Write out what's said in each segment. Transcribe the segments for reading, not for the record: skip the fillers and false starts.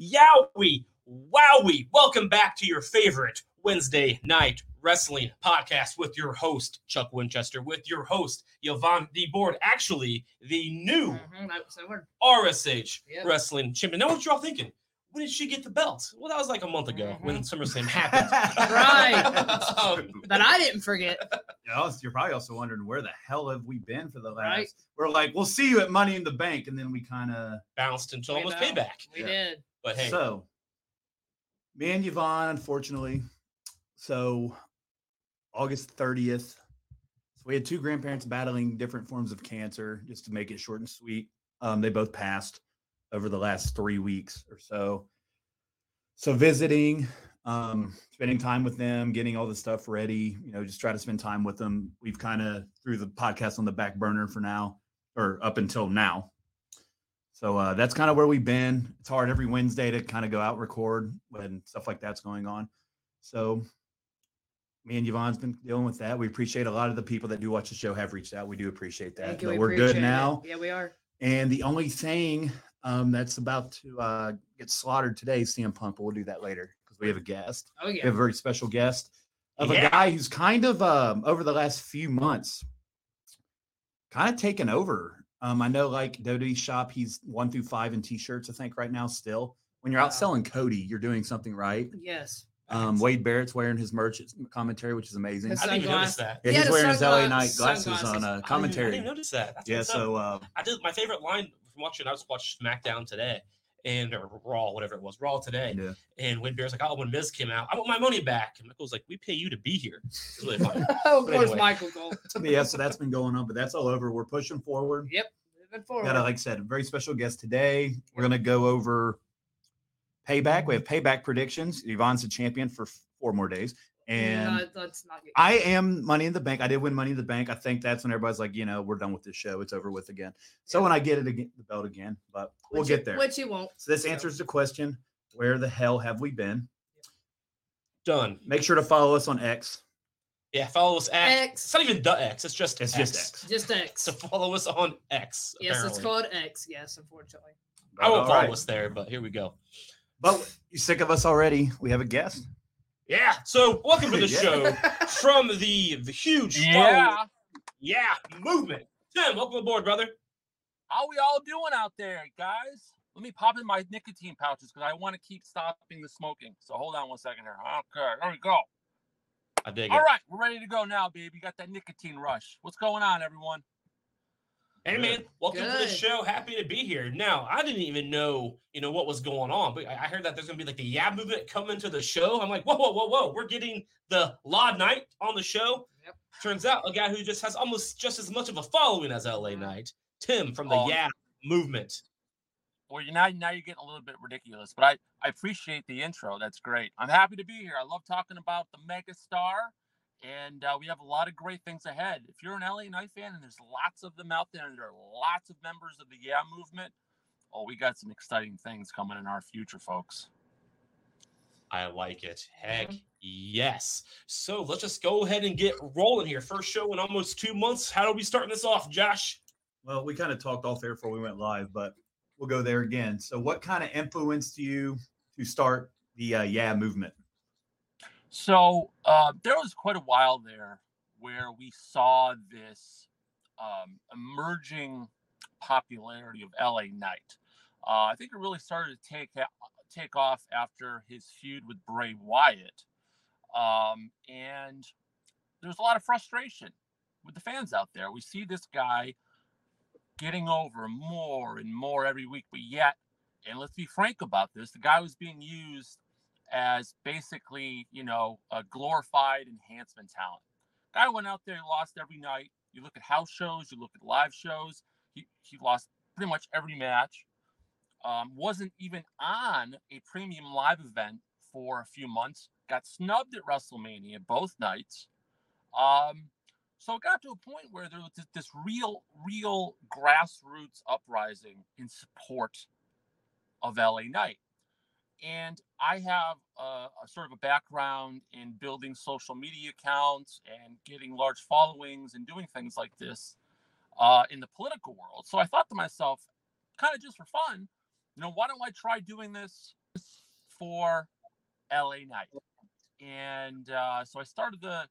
Yowie, wowie, welcome back to your favorite Wednesday night wrestling podcast with your host, Chuck Winchester, with your host, Yvonne DeBoard, actually the new RSH wrestling champion. Now what y'all thinking? When did she get the belt? Well, that was like a month ago when SummerSlam happened. Right. But I didn't forget. You're probably also wondering where the hell have we been for the last. Right. We're like, we'll see you at Money in the Bank. And then we kind of bounced until almost Payback. We did. But hey. So, me and Yvonne, unfortunately. So, August 30th. So, we had two grandparents battling different forms of cancer, just to make it short and sweet. They both passed over the last 3 weeks or so. So visiting, spending time with them, getting all the stuff ready, you know, just try to spend time with them. We've kind of threw the podcast on the back burner for now, or up until now. So that's kind of where we've been. It's hard every Wednesday to kind of go out and record when stuff like that's going on. So me and Yvonne's been dealing with that. We appreciate a lot of the people that do watch the show have reached out. We do appreciate that. Thank you. But we're good now. Yeah, we are. And the only thing that's about to get slaughtered today, CM Punk. But we'll do that later because we have a guest. Oh yeah, we have a very special guest of a guy who's kind of over the last few months, kind of taken over. I know like WWE Shop, he's 1 through 5 in t-shirts. I think right now still, when you're out selling Cody, you're doing something right. Yes. Wade Barrett's wearing his merch commentary, which is amazing. I didn't even notice that. Yeah, he's wearing his LA Knight glasses on commentary. I didn't notice that. That's so I did my favorite line. I was watching SmackDown today and or Raw, whatever it was, Raw today. Yeah. And when Bear's like, oh, when Miz came out, I want my money back. And Michael's like, we pay you to be here. It's really funny. Of course, anyway. Michael Cole. Yeah, so that's been going on, but that's all over. We're pushing forward. Yep, moving forward. Got, like I said, a very special guest today. We're going to go over Payback. We have Payback predictions. Yvonne's a champion for 4 more days. And no, that's not good. I am Money in the Bank. I did win Money in the Bank. I think that's when everybody's like, you know, we're done with this show. It's over with again. So when I get it again, the belt again, but we'll get there. Which you won't. So this answers the question, where the hell have we been? Done. Make sure to follow us on X. Yeah, follow us at X. It's not even the X. It's just X. Just X. So follow us on X. Apparently. Yes, it's called X. Yes, unfortunately. But I won't follow us there, but here we go. But you're sick of us already. We have a guest. Yeah, so welcome to the show from the huge movement. Tim, welcome aboard, brother. How we all doing out there, guys? Let me pop in my nicotine pouches because I want to keep stopping the smoking. So hold on 1 second here. I don't care. There we go. I dig it. All right, we're ready to go now, baby. You got that nicotine rush. What's going on, everyone? Hey, man, welcome to the show. Happy to be here. Now, I didn't even know, you know, what was going on, but I heard that there's going to be like the movement coming to the show. I'm like, whoa. We're getting the LA Knight on the show. Yep. Turns out a guy who just has almost just as much of a following as LA Knight, Tim from the movement. Well, now you're getting a little bit ridiculous, but I appreciate the intro. That's great. I'm happy to be here. I love talking about the mega star. And we have a lot of great things ahead. If you're an LA Knight fan, and there's lots of them out there, and there are lots of members of the movement, we got some exciting things coming in our future, folks. I like it. Heck yes. So let's just go ahead and get rolling here. First show in almost 2 months. How are we starting this off, Josh? Well, we kind of talked off air before we went live, but we'll go there again. So what kind of influenced you to start the movement? So there was quite a while there where we saw this emerging popularity of LA Knight. I think it really started to take off after his feud with Bray Wyatt. And there's a lot of frustration with the fans out there. We see this guy getting over more and more every week, but yet, and let's be frank about this, the guy was being used as basically, you know, a glorified enhancement talent. Guy went out there and lost every night. You look at house shows, you look at live shows. He lost pretty much every match. Wasn't even on a premium live event for a few months. got snubbed at WrestleMania both nights. So it got to a point where there was this real grassroots uprising in support of LA Knight. And I have a sort of a background in building social media accounts and getting large followings and doing things like this in the political world. So I thought to myself, kind of just for fun, you know, why don't I try doing this for LA Knight? And so I started the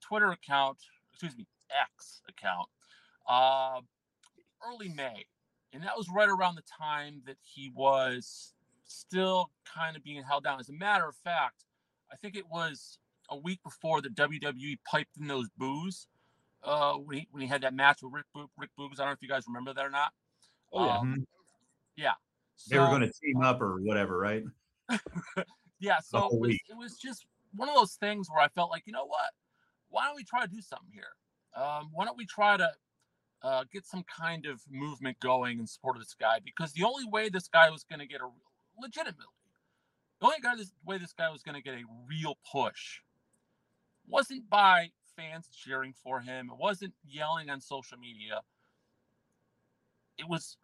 Twitter account, excuse me, X account, early May. And that was right around the time that he was still kind of being held down. As a matter of fact, I think it was a week before the WWE piped in those boos when he had that match with Rick Boogs. I don't know if you guys remember that or not. Oh, yeah. Yeah. So, they were going to team up or whatever, right? Yeah. So it was just one of those things where I felt like, you know what? Why don't we try to do something here? Why don't we try to get some kind of movement going in support of this guy? Because the only way this guy was going to get a real push wasn't by fans cheering for him. It wasn't yelling on social media. It was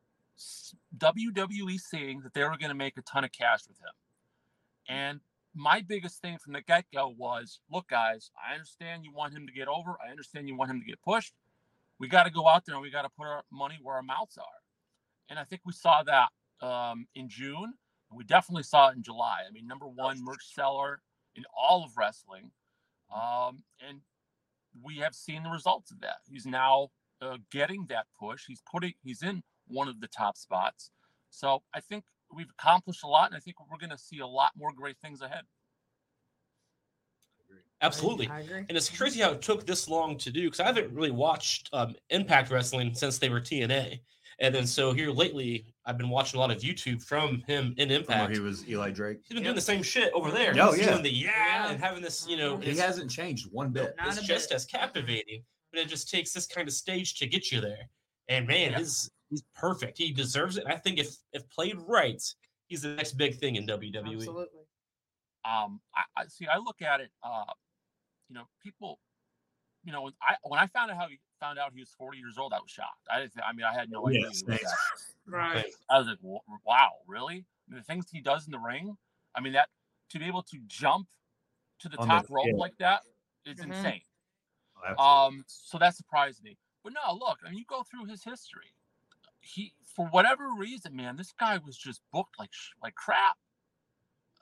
WWE saying that they were going to make a ton of cash with him. And my biggest thing from the get-go was, look, guys, I understand you want him to get over. I understand you want him to get pushed. We got to go out there and we got to put our money where our mouths are. And I think we saw that in June. We definitely saw it in July. I mean, #1 merch seller in all of wrestling. And we have seen the results of that. He's now getting that push. He's in one of the top spots. So I think we've accomplished a lot, and I think we're going to see a lot more great things ahead. Absolutely. And it's crazy how it took this long to do, because I haven't really watched Impact Wrestling since they were TNA. And then so here lately, I've been watching a lot of YouTube from him in Impact. Where he was Eli Drake. He's been doing the same shit over there. Oh, he's doing and having this, you know. He hasn't changed one bit. It's just as captivating, but it just takes this kind of stage to get you there. And, man, he's perfect. He deserves it. I think if played right, he's the next big thing in WWE. Absolutely. I see, I look at it, you know, people, you know, when I found out how he found out he was 40 years old, I was shocked. I had no idea. Right. I was like, wow, really? And the things he does in the ring, I mean, that to be able to jump to the top rope like that is insane. Oh, so that surprised me. But no, look, I mean, you go through his history. He, for whatever reason, man, this guy was just booked like crap.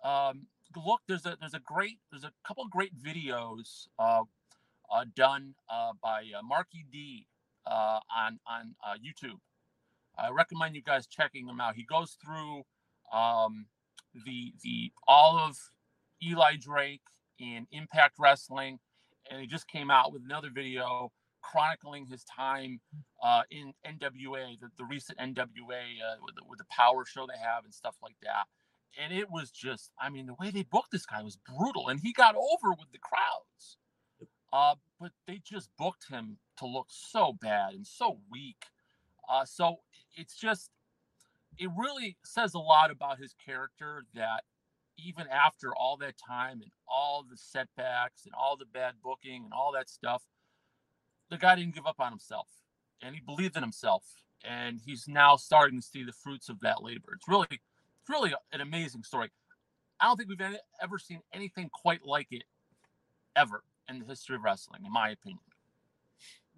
Look, there's a couple of great videos done by Marky D on YouTube. I recommend you guys checking him out. He goes through the all of Eli Drake in Impact Wrestling, and he just came out with another video chronicling his time in NWA, the recent NWA with the power show they have and stuff like that. And it was just, I mean, the way they booked this guy was brutal. And he got over with the crowds. But they just booked him to look so bad and so weak. So it's just, it really says a lot about his character that even after all that time and all the setbacks and all the bad booking and all that stuff, the guy didn't give up on himself. And he believed in himself. And he's now starting to see the fruits of that labor. It's really an amazing story. I don't think we've ever seen anything quite like it ever in the history of wrestling, in my opinion.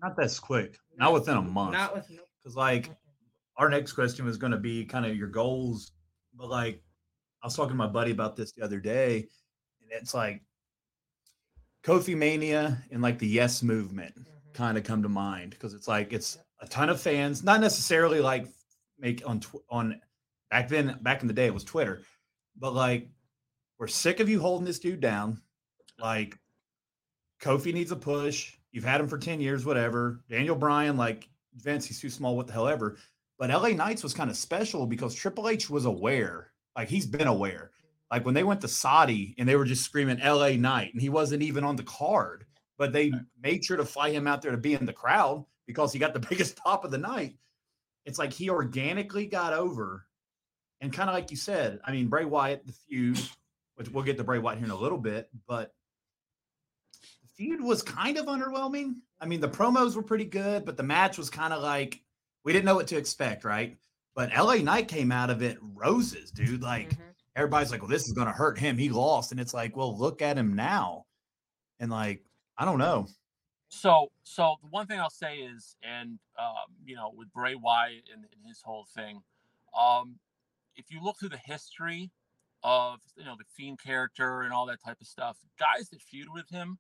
Not this quick. Not within a month. Not within. Because, like, our next question was going to be kind of your goals. But, like, I was talking to my buddy about this the other day. And it's like Kofi Mania and, like, the Yes Movement kind of come to mind. Because it's like it's a ton of fans. Not necessarily, like, make on – back in the day, it was Twitter. But, like, we're sick of you holding this dude down. Like, Kofi needs a push. You've had him for 10 years, whatever. Daniel Bryan, like, Vince, he's too small, what the hell ever. But LA Knights was kind of special because Triple H was aware. Like, he's been aware. Like, when they went to Saudi and they were just screaming LA Knight, and he wasn't even on the card. But they made sure to fly him out there to be in the crowd because he got the biggest pop of the night. It's like he organically got over. And kind of like you said, I mean, Bray Wyatt, the feud, which we'll get to Bray Wyatt here in a little bit, but the feud was kind of underwhelming. I mean, the promos were pretty good, but the match was kind of like, we didn't know what to expect, right? But LA Knight came out of it roses, dude. Like, everybody's like, well, this is going to hurt him. He lost. And it's like, well, look at him now. And like, I don't know. So the one thing I'll say is, and, you know, with Bray Wyatt and his whole thing, if you look through the history of, you know, the Fiend character and all that type of stuff, guys that feud with him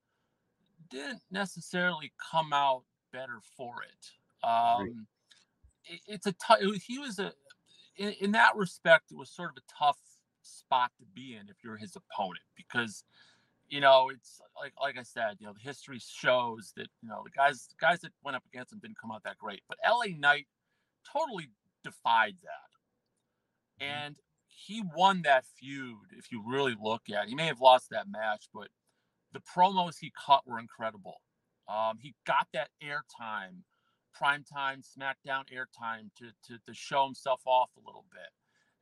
didn't necessarily come out better for it. In that respect, it was sort of a tough spot to be in if you're his opponent, because, you know, it's like I said, you know, the history shows that, you know, the guys that went up against him didn't come out that great, but LA Knight totally defied that. And he won that feud. If you really look at it, he may have lost that match, but the promos he cut were incredible. He got that airtime, primetime SmackDown airtime to show himself off a little bit.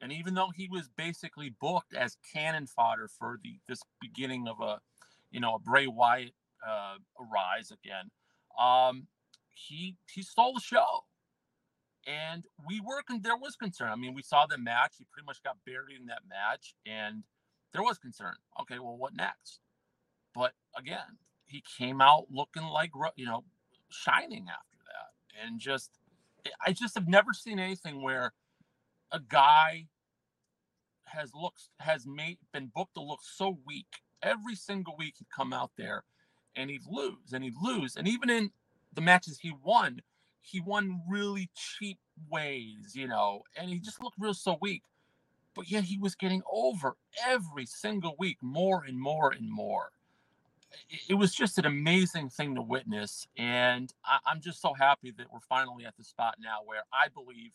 And even though he was basically booked as cannon fodder for this beginning of a Bray Wyatt rise again, he stole the show. And there was concern. I mean, we saw the match. He pretty much got buried in that match, and there was concern. Okay, well, what next? But again, he came out looking like, you know, shining after that. And I have never seen anything where a guy has been booked to look so weak. Every single week he'd come out there and he'd lose. And even in the matches he won really cheap ways, you know, and he just looked real so weak. But yet he was getting over every single week, more and more and more. It was just an amazing thing to witness. And I'm just so happy that we're finally at the spot now where I believe,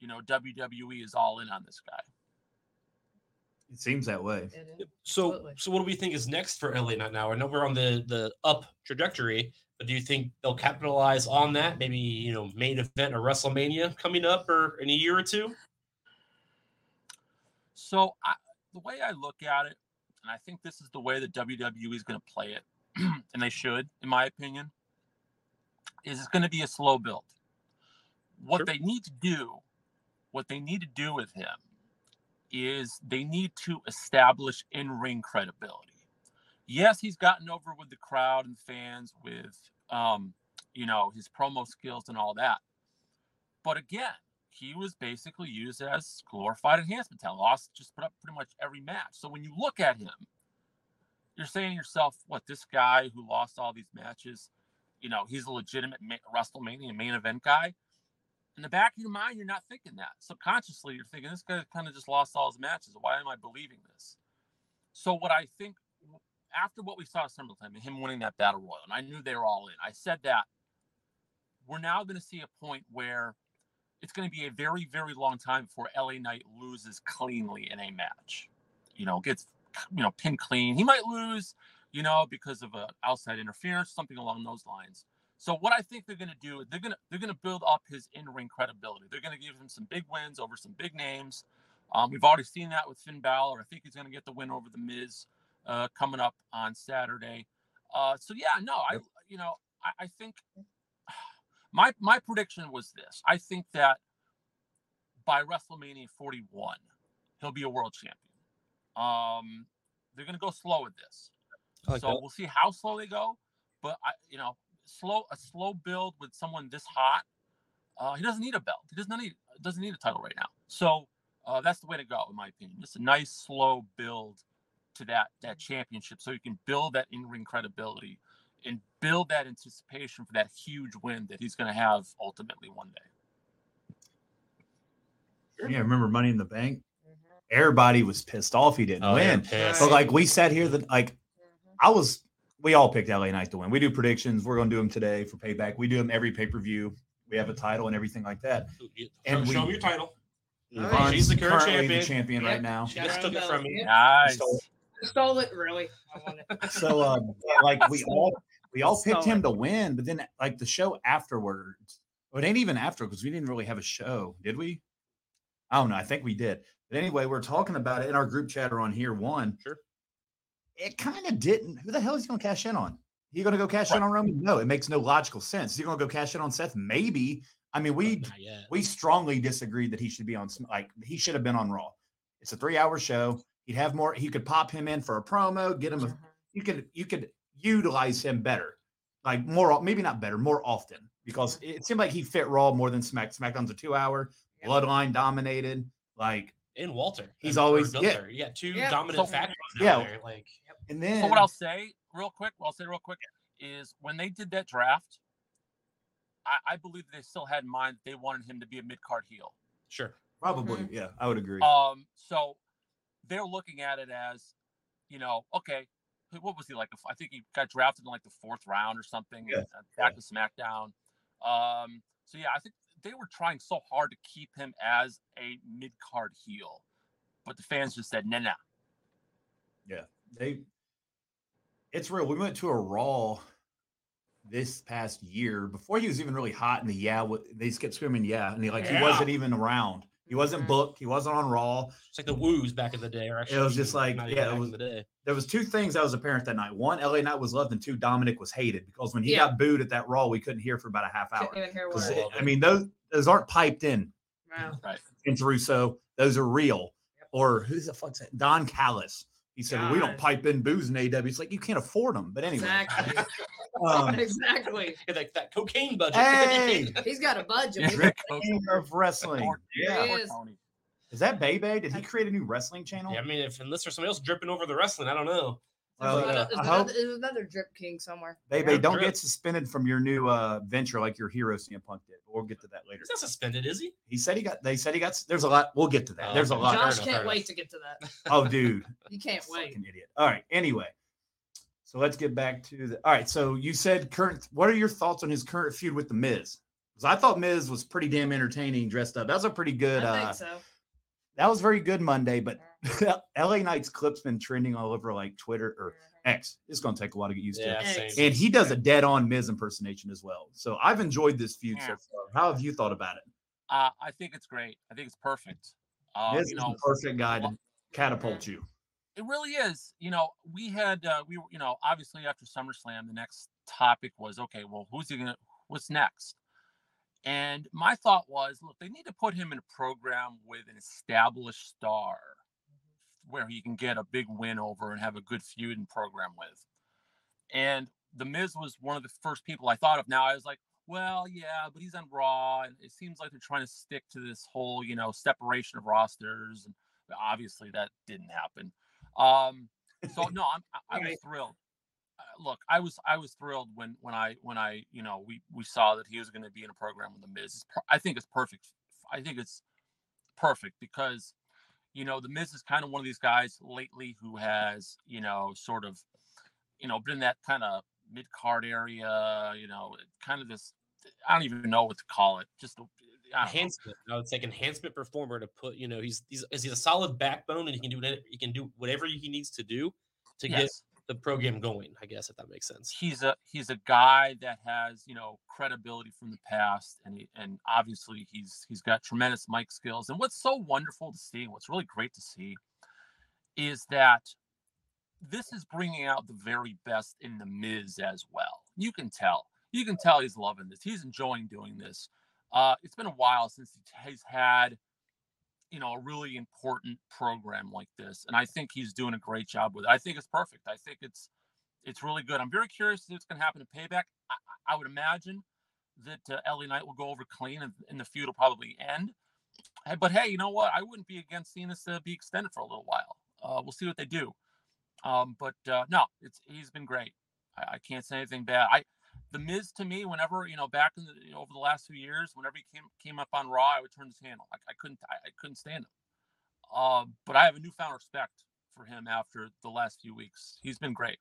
you know, WWE is all in on this guy. It seems that way. So what do we think is next for LA Knight now? I know we're on the up trajectory, but do you think they'll capitalize on that? Maybe, you know, main event or WrestleMania coming up or in a year or two? So the way I look at it, and I think this is the way that WWE is going to play it, and they should, in my opinion, is it's going to be a slow build. What they need to do with him is they need to establish in-ring credibility. Yes, he's gotten over with the crowd and fans with, you know, his promo skills and all that. But again, he was basically used as glorified enhancement talent. Lost, just put up pretty much every match. So when you look at him, you're saying to yourself, what, this guy who lost all these matches, you know, he's a legitimate WrestleMania main event guy? In the back of your mind, you're not thinking that. Subconsciously, you're thinking, this guy kind of just lost all his matches. Why am I believing this? So what I think, after what we saw at SummerSlam and him winning that Battle Royal, and I knew they were all in, I said that we're now going to see a point where it's going to be a very, very long time before LA Knight loses cleanly in a match. You know, gets, you know, pinned clean. He might lose, you know, because of an outside interference, something along those lines. So what I think they're going to do is they're going to build up his in-ring credibility. They're going to give him some big wins over some big names. We've already seen that with Finn Balor. I think he's going to get the win over the Miz coming up on Saturday. I think my prediction was this. I think that by WrestleMania 41, he'll be a world champion. They're going to go slow with this. We'll see how slow they go, but a slow build with someone this hot. He doesn't need a belt. He doesn't need a title right now. So that's the way to go, in my opinion. Just a nice slow build to that championship, so you can build that in-ring credibility and build that anticipation for that huge win that he's going to have ultimately one day. Yeah, I remember Money in the Bank. Everybody was pissed off he didn't win. But like we sat here, we all picked LA Knight to win. We do predictions. We're going to do them today for Payback. We do them every pay-per-view. We have a title and everything like that. And show me your title. She's the current champion right now. She just took it from me. Nice. Stole it, really. I want it. So, we all picked him to win, but then like the show afterwards, it ain't even after because we didn't really have a show, did we? I don't know. I think we did. But anyway, we're talking about it in our group chat or on here one. Sure. It kind of didn't. Who the hell is he going to cash in on? He going to go cash in on Roman? No, it makes no logical sense. Is he going to go cash in on Seth? Maybe. I mean, we strongly disagreed that he should be on, like, he should have been on Raw. It's a 3-hour show. He'd have more. He could pop him in for a promo, get him. You could utilize him better, like more, maybe not better, more often, because it seemed like he fit Raw more than SmackDown's a 2-hour. Bloodline dominated, like. And Walter. He's always, yeah. You got two dominant factors out there. Like, and then. So what I'll say real quick is when they did that draft, I believe they still had in mind they wanted him to be a mid-card heel. Sure. Probably, yeah. I would agree. So they're looking at it as, you know, okay, what was he like? I think he got drafted in like the 4th round or something. Yeah. Back to SmackDown. So, yeah, I think they were trying so hard to keep him as a mid-card heel. But the fans just said, nah. Yeah. It's real. We went to a Raw this past year before he was even really hot in the they kept screaming and he wasn't even around. He wasn't booked. He wasn't on Raw. It's like the woos back in the day. It was just like, there was 2 things that was apparent that night. 1, LA Knight was loved, and 2, Dominic was hated, because when he got booed at that Raw, we couldn't hear for about a half hour. Couldn't even hear what I mean, those aren't piped in. Wow. Right. Vince Russo, those are real. Yep. Or who the fuck's that? Don Callis. He said, well, we don't pipe in booze in AEW. It's like, you can't afford them. But anyway. Exactly. Like that cocaine budget. Hey! He's got a budget. King of wrestling. Yeah. Is that Bebe? Did he create a new wrestling channel? Yeah, I mean, unless there's somebody else dripping over the wrestling, I don't know. There's another drip king somewhere. Bebe, don't get suspended from your new venture like your hero CM Punk did. But we'll get to that later. He's not suspended, is he? They said he got. There's a lot. We'll get to that. There's a lot. Josh can't wait to get to that. Oh, dude. You can't wait. Fucking idiot. All right. Anyway. So let's get back to all right. So you said current. What are your thoughts on his current feud with the Miz? Because I thought Miz was pretty damn entertaining dressed up. That was a pretty good. I think so. That was very good Monday, but LA Knight's clip's been trending all over like Twitter or X. It's going to take a while to get used to. Same. And he does a dead-on Miz impersonation as well. So I've enjoyed this feud so far. How have you thought about it? I think it's great. I think it's perfect. Miz is the perfect guy to catapult you. It really is. You know, we had obviously after SummerSlam, the next topic was what's next? And my thought was, look, they need to put him in a program with an established star where he can get a big win over and have a good feud and program with. And the Miz was one of the first people I thought of. Now I was like, well, yeah, but he's on Raw, and it seems like they're trying to stick to this whole, separation of rosters, and obviously that didn't happen. So no, I was thrilled. Look, I was thrilled when we saw that he was going to be in a program with the Miz. I think it's perfect. I think it's perfect because, the Miz is kind of one of these guys lately who has, sort of, been in that kind of mid-card area, kind of this, I don't even know what to call it. Just enhancement. No, it's like enhancement performer to put, he's a solid backbone, and he can do whatever he needs to do to get the program going, I guess, if that makes sense. He's a guy that has, credibility from the past, and obviously he's got tremendous mic skills. And what's so wonderful to see, what's really great to see, is that this is bringing out the very best in the Miz as well. You can tell he's loving this. He's enjoying doing this. It's been a while since he's had, a really important program like this. And I think he's doing a great job with it. I think it's perfect. I think it's really good. I'm very curious to see what's going to happen to Payback. I would imagine that LA Knight will go over clean, and the feud will probably end. But hey, you know what? I wouldn't be against seeing this be extended for a little while. We'll see what they do. No, he's been great. I can't say anything bad. The Miz, to me, whenever, back in over the last few years, whenever he came up on Raw, I would turn his handle. I couldn't stand him. But I have a newfound respect for him after the last few weeks. He's been great.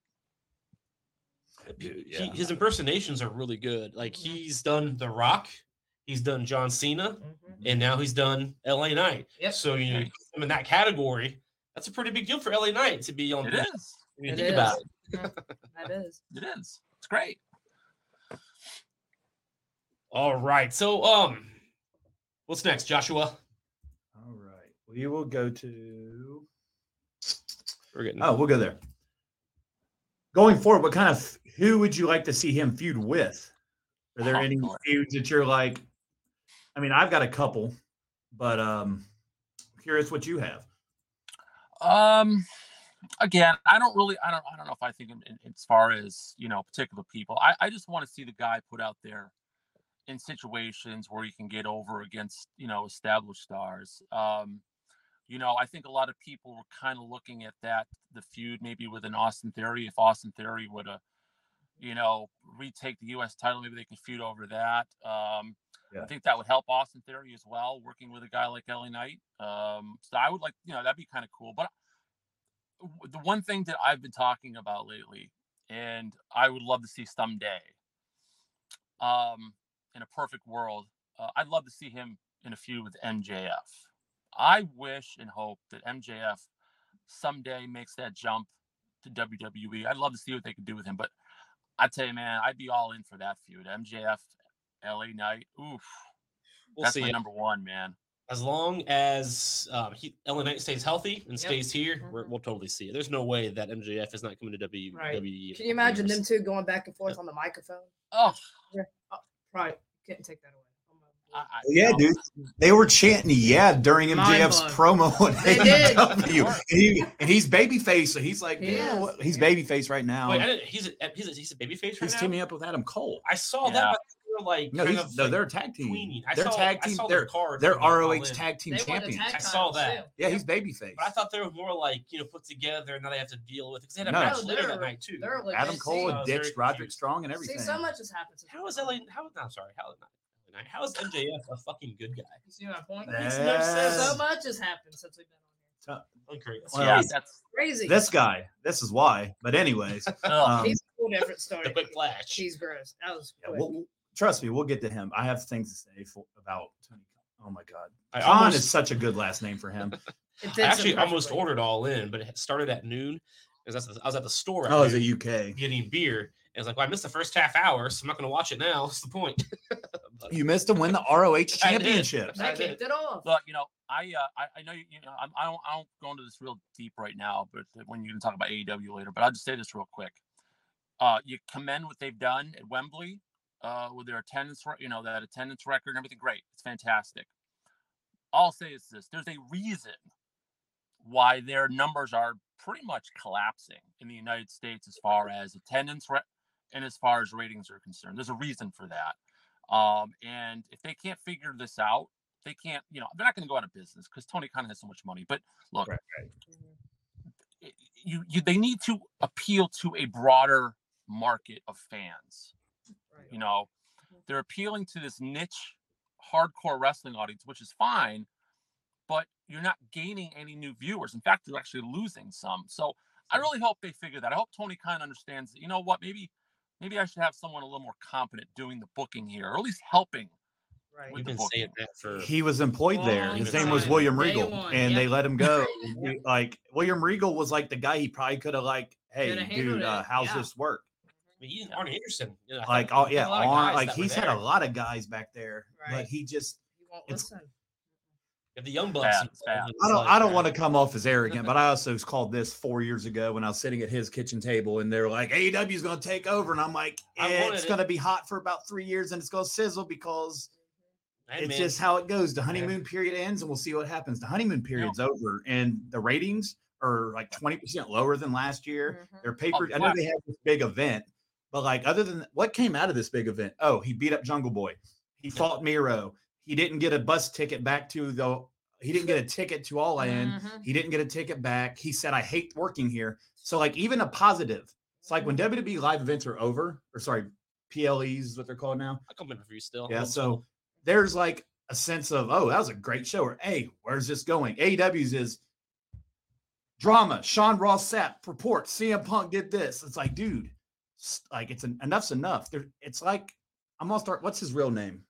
Dude, yeah. His impersonations are really good. Like, he's done The Rock, he's done John Cena, and now he's done LA Knight. Yep. So, in that category, that's a pretty big deal for LA Knight to be on. It is. That is. It is. It's great. All right. So, what's next, Joshua? All right. We will go to. We'll go there. Going forward, what kind of who would you like to see him feud with? Are there any feuds that you're like? I mean, I've got a couple, but I'm curious what you have. Again, I don't know if I think as far as, you know, particular people. I just want to see the guy put out there in situations where he can get over against, you know, established stars. You know, I think a lot of people were kind of looking at that, the feud maybe with an Austin Theory. If Austin Theory would, you know, retake the U.S. title, maybe they could feud over that. I think that would help Austin Theory as well, working with a guy like LA Knight. So I would like, you know, that'd be kind of cool. But the one thing that I've been talking about lately, and I would love to see someday, in a perfect world, I'd love to see him in a feud with MJF. I wish and hope that MJF someday makes that jump to WWE. I'd love to see what they could do with him, but I tell you, man, I'd be all in for that feud. MJF, LA Knight, oof. That's my number one, man. As long as LA Knight stays healthy and stays here, we'll totally see it. There's no way that MJF is not coming to WWE. Right. Can you imagine them two going back and forth on the microphone? Oh. Yeah. Right. Couldn't take that away. Dude. They were chanting during MJF's promo on AEW. And he's babyface, so he's like, he's babyface right now. Wait, he's a babyface right now? He's teaming up with Adam Cole. I saw that. They're a tag team. They're tag team. They're ROH tag team champions. I saw that. Yeah, he's babyface. But I thought they were more like, you know, put together, and now they have to deal with it. Because they had a match later that night too. Adam Cole ditched Roderick Strong and everything. See, so much has happened. How is LA? How is MJF a fucking good guy? You see my point? So much has happened since we've been on here. That's crazy. This guy. This is why. But anyways, he's a whole different story. The quick flash. He's gross. That was quick. Trust me, we'll get to him. I have things to say about Tony Khan. Oh, my God. John is such a good last name for him. I actually almost ordered All In, but it started at noon. Because I was at the store. Oh, it was the UK. Getting beer. And I was like, well, I missed the first half hour, so I'm not going to watch it now. What's the point? You missed to win the ROH championship. I kicked it off. Look, you know, I know, you know, I don't go into this real deep right now, but when you talk about AEW later, but I'll just say this real quick. You commend what they've done at Wembley. With their attendance, you know, that attendance record and everything, great. It's fantastic. All I'll say is this. There's a reason why their numbers are pretty much collapsing in the United States as far as attendance and as far as ratings are concerned. There's a reason for that. And if they can't figure this out, they can't, you know, they're not going to go out of business because Tony Khan has so much money. But look, they need to appeal to a broader market of fans. You know, they're appealing to this niche hardcore wrestling audience, which is fine, but you're not gaining any new viewers. In fact, you're actually losing some. So I really hope they figure that. I hope Tony Khan understands that, you know what, maybe I should have someone a little more competent doing the booking here, or at least helping. Right. We've been saying that for... He was employed there. His name was William Regal, and they let him go. Like, William Regal was like the guy he probably could have, like, hey, dude, how's this work? Arn Anderson, he's had a lot of guys back there, but he just won't listen. If the young bucks, I don't want to come off as arrogant, but I also called this 4 years ago when I was sitting at his kitchen table, and they're like, AEW is going to take over, and I'm like, it's going to be hot for about 3 years, and it's going to sizzle because it's just how it goes. The honeymoon period ends, and we'll see what happens. The honeymoon period's over, and the ratings are like 20% lower than last year. Mm-hmm. Their paper, I know they had this big event. But, like, other than what came out of this big event? Oh, he beat up Jungle Boy. He fought Miro. He didn't get a bus ticket back he didn't get a ticket to All In. Mm-hmm. He didn't get a ticket back. He said, I hate working here. So, like, even a positive. It's like when WWE live events are over, PLEs is what they're called now. I come in for you still. Yeah, so there's, like, a sense of, oh, that was a great show. Or, hey, where's this going? AEW's is drama. Sean Ross Sapp reports. CM Punk did this. It's like, dude. Like enough's enough. It's like I'm gonna start. What's his real name?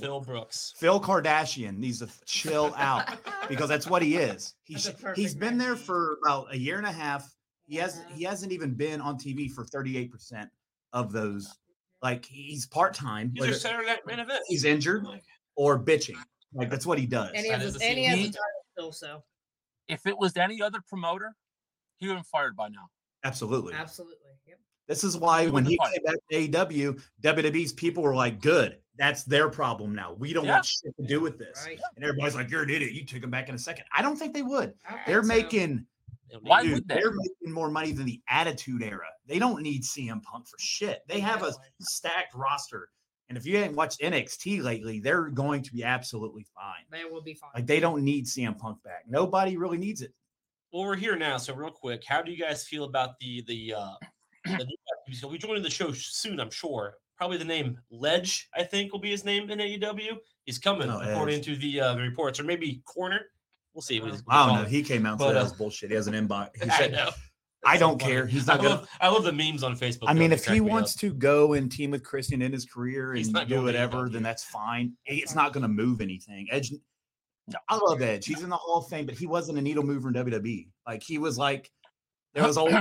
Phil Brooks. Phil Kardashian needs to chill out because that's what he is. He's been there for about a year and a half. He hasn't even been on TV for 38% of those. Like he's part time. He's Saturday Night Man event. He's injured or bitching. Like that's what he does. And he has feel so. If it was any other promoter, he would have been fired by now. Absolutely. Absolutely. Yep. This is why when he came back to AEW, WWE's people were like, good. That's their problem now. We don't want shit to do with this. Right. And everybody's like, you're an idiot. You took him back in a second. I don't think they would. They're making they're making more money than the Attitude Era. They don't need CM Punk for shit. They have a stacked roster. And if you haven't watched NXT lately, they're going to be absolutely fine. They will be fine. Like, they don't need CM Punk back. Nobody really needs it. Well, we're here now, so real quick, how do you guys feel about the so we joining the show soon, I'm sure. Probably the name Ledge, I think, will be his name in AEW. He's coming, according to the reports, or maybe Corner. We'll see. I don't know. He came out and said that was bullshit. He has an inbox. He said, I don't care. He's not good. I love the memes on Facebook. I mean, if he wants to go and team with Christian in his career and do whatever, then that's fine. It's not going to move anything. Edge, I love Edge. He's in the Hall of Fame, but he wasn't a needle mover in WWE. Like, he was like, there was always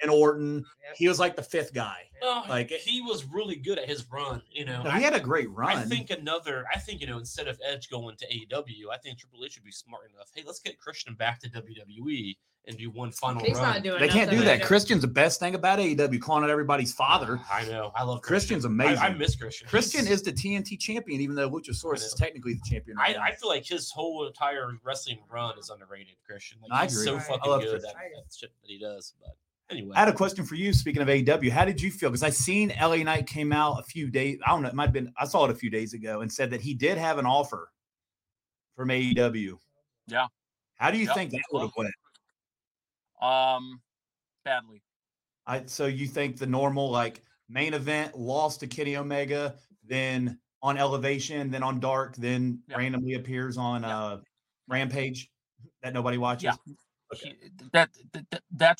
and Orton. He was like the fifth guy. No, like, he was really good at his run, you know. He had a great run. I think, you know, instead of Edge going to AEW, I think Triple H would be smart enough. Hey, let's get Christian back to WWE and do one final run. Not doing they can't do that. Christian's the best thing about AEW, calling out everybody's father. I know. I love Christian. Christian's amazing. I miss Christian. Christian is the TNT champion, even though Luchasaurus is technically the champion. Right now. I feel like his whole entire wrestling run is underrated, Christian. Like, he's so fucking good at shit that he does, but. Anyway. I had a question for you. Speaking of AEW, how did you feel? Because I seen LA Knight came out a few days. I don't know. It might have been. I saw it a few days ago and said that he did have an offer from AEW. Yeah. How do you think that would have went? Badly. So you think the normal like main event lost to Kenny Omega, then on Elevation, then on Dark, then randomly appears on Rampage that nobody watches. Yeah. Okay. That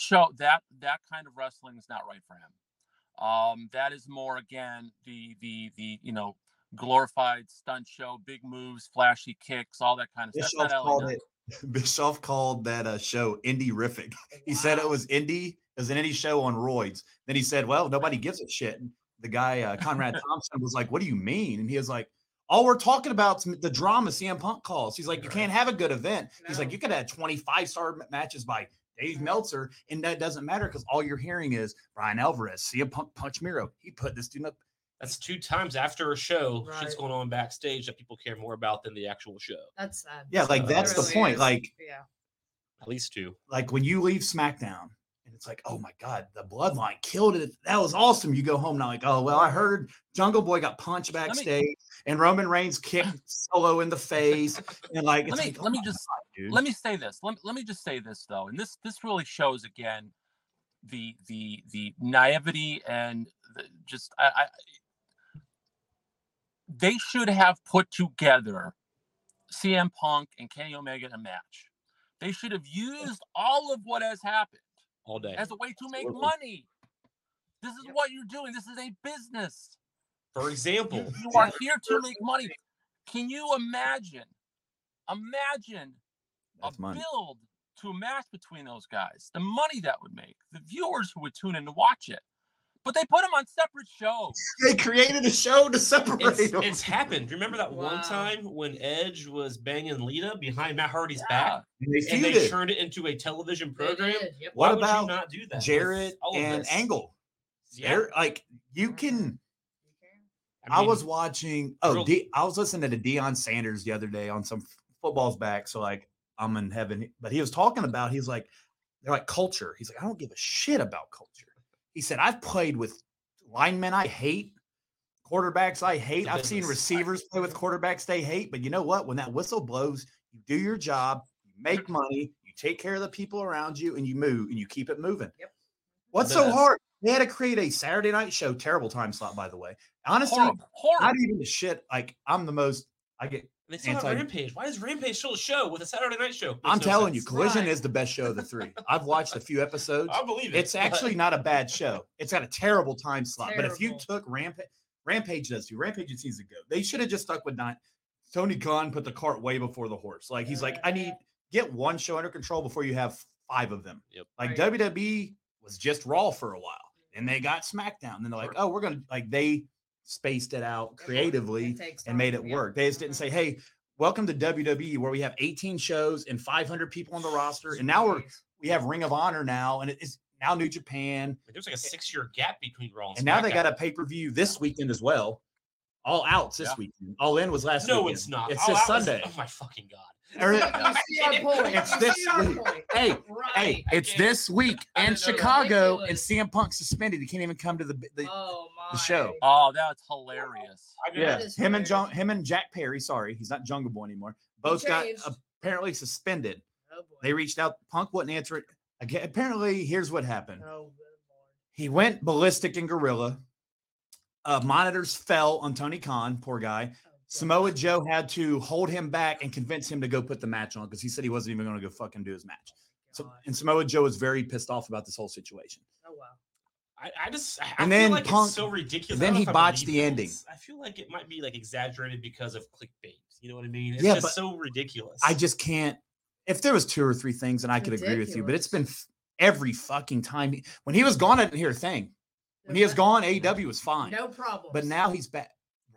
kind of wrestling is not right for him. That is more again the you know, glorified stunt show, big moves, flashy kicks, all that kind of stuff. Bischoff called that show indie-rific. He said it was indie. It was an indie show on roids. Then he said, "Well, nobody gives a shit." And the guy Conrad Thompson was like, "What do you mean?" And he was like, all we're talking about is the drama CM Punk calls. He's like, you can't have a good event. No. He's like, you could have 25-star matches by Dave Meltzer, and that doesn't matter because all you're hearing is Brian Alvarez, CM Punk punch Miro. He put this dude up. That's 2 times after a show shit's going on backstage that people care more about than the actual show. That's sad. Yeah, like that's the point. Is. Like, at least 2. Like when you leave SmackDown, and it's like, oh my God, the Bloodline killed it. That was awesome. You go home now, like, oh well, I heard Jungle Boy got punched backstage. And Roman Reigns kicked Solo in the face, and like let me just say this though, and this really shows again the naivety and they should have put together CM Punk and Kenny Omega in a match. They should have used all of what has happened all day as a way to make money. This is what you're doing. This is a business. For example, you are here to make money. Can you imagine that's a money. Build to a match between those guys? The money that would make, the viewers who would tune in to watch it. But they put them on separate shows. They created a show to separate them. It's happened. Remember that one time when Edge was banging Lita behind Matt Hardy's back? They turned it into a television program? Yep. What about you not do that? Jarrett and Angle? Yeah. They're, like, you can... I was watching. I was listening to Deion Sanders the other day on some Football's Back. So like, I'm in heaven. But he was talking about. He's like, they're like culture. He's like, I don't give a shit about culture. He said, I've played with linemen I hate, quarterbacks I hate. I've seen receivers play with quarterbacks they hate. But you know what? When that whistle blows, you do your job, you make money, you take care of the people around you, and you move and you keep it moving. Yep. What's so hard? They had to create a Saturday night show. Terrible time slot, by the way. Honestly, horrible. Not even the shit. Like, I'm the most. I get. They still have Rampage. Why is Rampage still a show with a Saturday night show? I'm telling you, Collision is the best show of the 3. I've watched a few episodes. I believe it. It's actually not a bad show. It's got a terrible time slot. But if you took Rampage does too. Rampage just needs to go. They should have just stuck with not. Tony Khan put the cart way before the horse. Like, he's like, I need get one show under control before you have 5 of them. Yep. Like WWE was just Raw for a while. And they got SmackDown. Then they're like, oh, we're going to, like, they spaced it out creatively and made it work. They just didn't say, hey, welcome to WWE, where we have 18 shows and 500 people on the roster. And now we have Ring of Honor now, and it's now New Japan. There's like a 6-year gap between Raw and SmackDown. Now they got a pay-per-view this weekend as well. All Out's this weekend. All In was last weekend. No, it's not. It's this Sunday. Oh, my fucking God. It's this week in Chicago, and CM Punk suspended. He can't even come to the show. Oh, that's hilarious. Him and Jack Perry. Sorry, he's not Jungle Boy anymore. Both got apparently suspended. Oh, they reached out. Punk wouldn't answer it. Again, apparently, here's what happened. Oh, he went ballistic and gorilla. Monitors fell on Tony Khan. Poor guy. Samoa Joe had to hold him back and convince him to go put the match on because he said he wasn't even going to go fucking do his match. So, and Samoa Joe was very pissed off about this whole situation. Oh, wow. I feel like Punk, it's so ridiculous. Then he botched the ending. I feel like it might be like exaggerated because of clickbait. You know what I mean? It's just so ridiculous. I just can't. If there was 2 or 3 things, and I could agree with you, but it's been every fucking time. When he was gone, I didn't hear a thing. When he was gone, AEW was fine. No problem. But now he's back.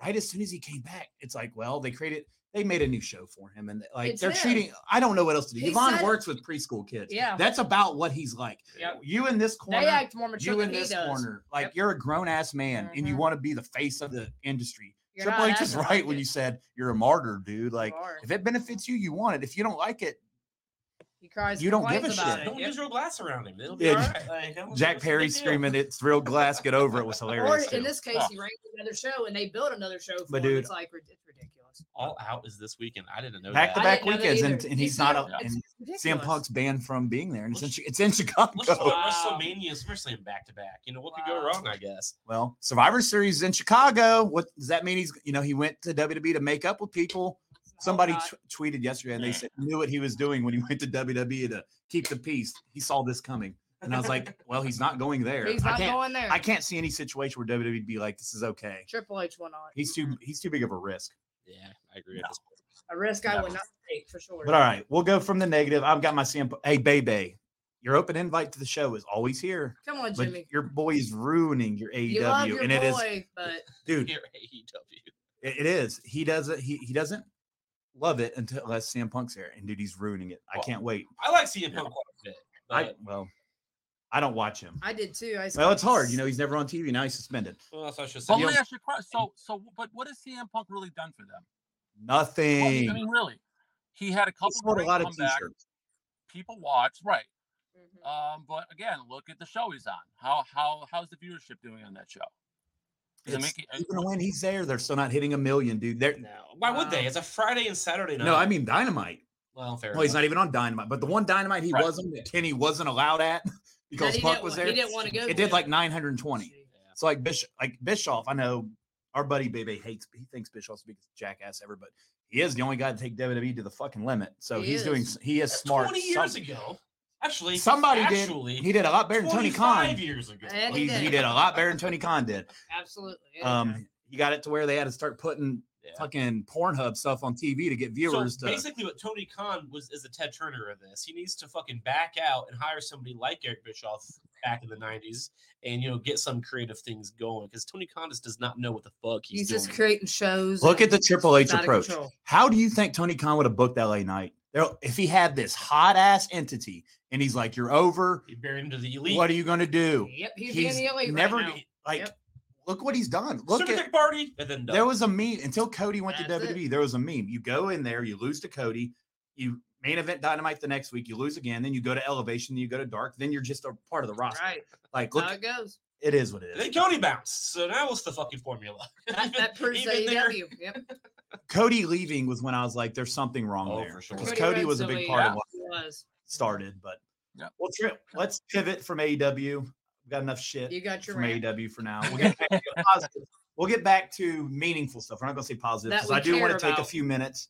Right as soon as he came back, it's like, well, they made a new show for him, and I don't know what else to do. Yvonne works with preschool kids. Yeah, that's about what he's like. Yep. You in this corner, they act more mature than he does. Like you're a grown ass man, and you want to be the face of the industry. Triple H is right when you said you're a martyr, dude. Like if it benefits you, you want it. If you don't like it, he cries. You don't give a shit. Don't use real glass around him. It'll be all right. Like, Jack Perry screaming, "It's real glass. Get over it." Was hilarious. Or in this case, he ran another show and they built another show for him. It's like it's ridiculous. All Out is this weekend. I didn't know that. Back to back weekends, and he's not up. And Sam Punk's banned from being there, and it's in Chicago. WrestleMania and SummerSlam back to back. You know what could go wrong? I guess. Well, Survivor Series is in Chicago. What does that mean? He's he went to WWE to make up with people. Somebody tweeted yesterday, and they said knew what he was doing when he went to WWE to keep the peace. He saw this coming, and I was like, "Well, he's not going there. I can't see any situation where WWE would be like, this is okay." Triple H will not. He's too big of a risk. Yeah, I agree with this point. A risk I would not take for sure. But all right, we'll go from the negative. I've got my sample. Hey, Bebe, your open invite to the show is always here. Come on, Jimmy. Your boy is ruining your AEW, you love your and boy, it is, but dude, your AEW. It is. He doesn't love it unless CM Punk's here, and dude, he's ruining it. I can't wait. I like CM Punk quite a bit. I don't watch him. I did too. It's hard, He's never on TV now. He's suspended. Well, that's what I should say. Well, let me ask you a question. But what has CM Punk really done for them? Nothing. I mean, really, he had a couple of great comebacks. People watch, right? Mm-hmm. But again, look at the show he's on. How's the viewership doing on that show? Even when he's there, they're still not hitting 1 million, dude. Why would they? It's a Friday and Saturday night. No, I mean Dynamite. Well, fair. Well, he's not even on Dynamite, but the one Dynamite he was on that Kenny wasn't allowed at because Punk was there. He didn't want to go. It did like 920. Yeah. So like Bischoff, I know our buddy Bebe hates. He thinks Bischoff's the biggest jackass ever, but he is the only guy to take WWE to the fucking limit. So he is smart. 20 years ago. Actually, did. He did a lot better than Tony Khan. 25 years ago. He did a lot better than Tony Khan did. Absolutely. Yeah. He got it to where they had to start putting fucking Pornhub stuff on TV to get viewers. So basically, what Tony Khan is the Ted Turner of this. He needs to fucking back out and hire somebody like Eric Bischoff back in the 90s and get some creative things going because Tony Khan just does not know what the fuck he's doing. He's just creating shows. Look at the Triple H approach. How do you think Tony Khan would have booked LA Knight? If he had this hot ass entity and he's like, "You're over," you bury him to the elite. What are you going to do? Yep, he's in the elite. Never right now. Look what he's done. Look Super at party. And then there was a meme until Cody went to WWE. There was a meme. You go in there, you lose to Cody, you main event Dynamite the next week, you lose again, then you go to Elevation, then you go to Dark, then you're just a part of the roster. Right. Like look, how it goes. It is what it is. Then Cody bounced. So that was the fucking formula. That proves AEW. Yep. Cody leaving was when I was like, "There's something wrong there." For sure. Because Cody was a big part of what started. But let's pivot from AEW. We got enough shit. You got your from rant. AEW for now. We'll get back to positive. We'll get back to meaningful stuff. We're not going to say positive because I do want to take a few minutes.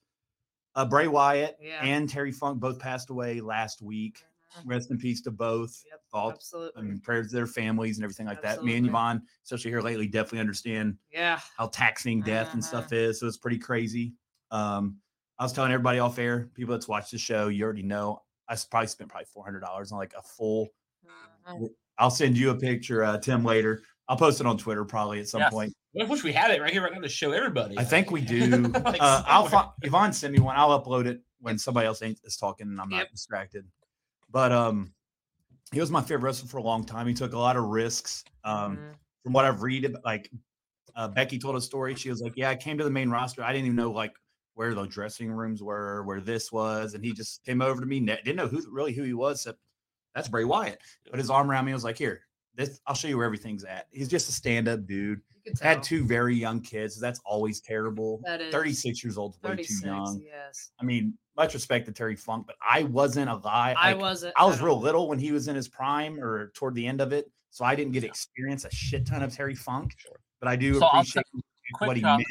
Bray Wyatt and Terry Funk both passed away last week. Rest in peace to both. Yep, absolutely. I mean, prayers to their families and everything like that. Me and Yvonne, especially here lately, definitely understand how taxing death and stuff is. So it's pretty crazy. I was telling everybody off air, people that's watched the show, you already know. I probably spent $400 on like a full. I'll send you a picture, Tim, later. I'll post it on Twitter probably at some point. I wish we had it right here right now to show everybody. I think we do. Like Yvonne sent me one. I'll upload it when somebody else is talking and I'm not distracted. But he was my favorite wrestler for a long time. He took a lot of risks. From what I've read, like Becky told a story. She was like, "Yeah, I came to the main roster. I didn't even know like where the dressing rooms were, where this was, and he just came over to me. Didn't know who he was. Except that's Bray Wyatt. But his arm around me was like, here." I'll show you where everything's at. He's just a stand-up dude. Had two very young kids. So that's always terrible. That is 36 years old, way too young. Yes. I mean, much respect to Terry Funk, but I wasn't alive. I was real little when he was in his prime or toward the end of it, so I didn't get experience a shit ton of Terry Funk. Sure. But I do appreciate what he meant.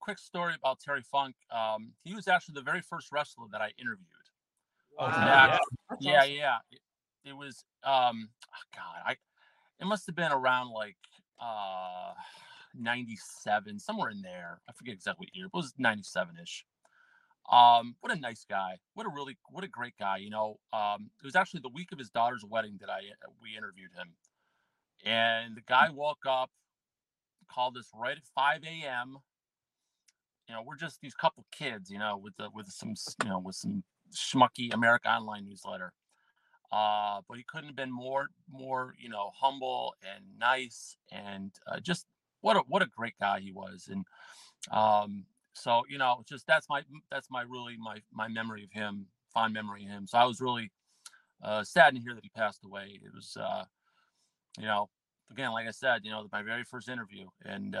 Quick story about Terry Funk. He was actually the very first wrestler that I interviewed. Wow. It was it must have been around like 97, somewhere in there. I forget exactly what year, but it was 97-ish. What a nice guy. What a great guy, you know. It was actually the week of his daughter's wedding that we interviewed him. And the guy woke up, called us right at 5 a.m. You know, we're just these couple kids, you know, with some schmucky America Online newsletter. But he couldn't have been more, you know, humble and nice, and just what a great guy he was. And so, you know, just that's my memory of him, fond memory of him. So I was really saddened to hear that he passed away. It was, you know, again, like I said, you know, my very first interview, and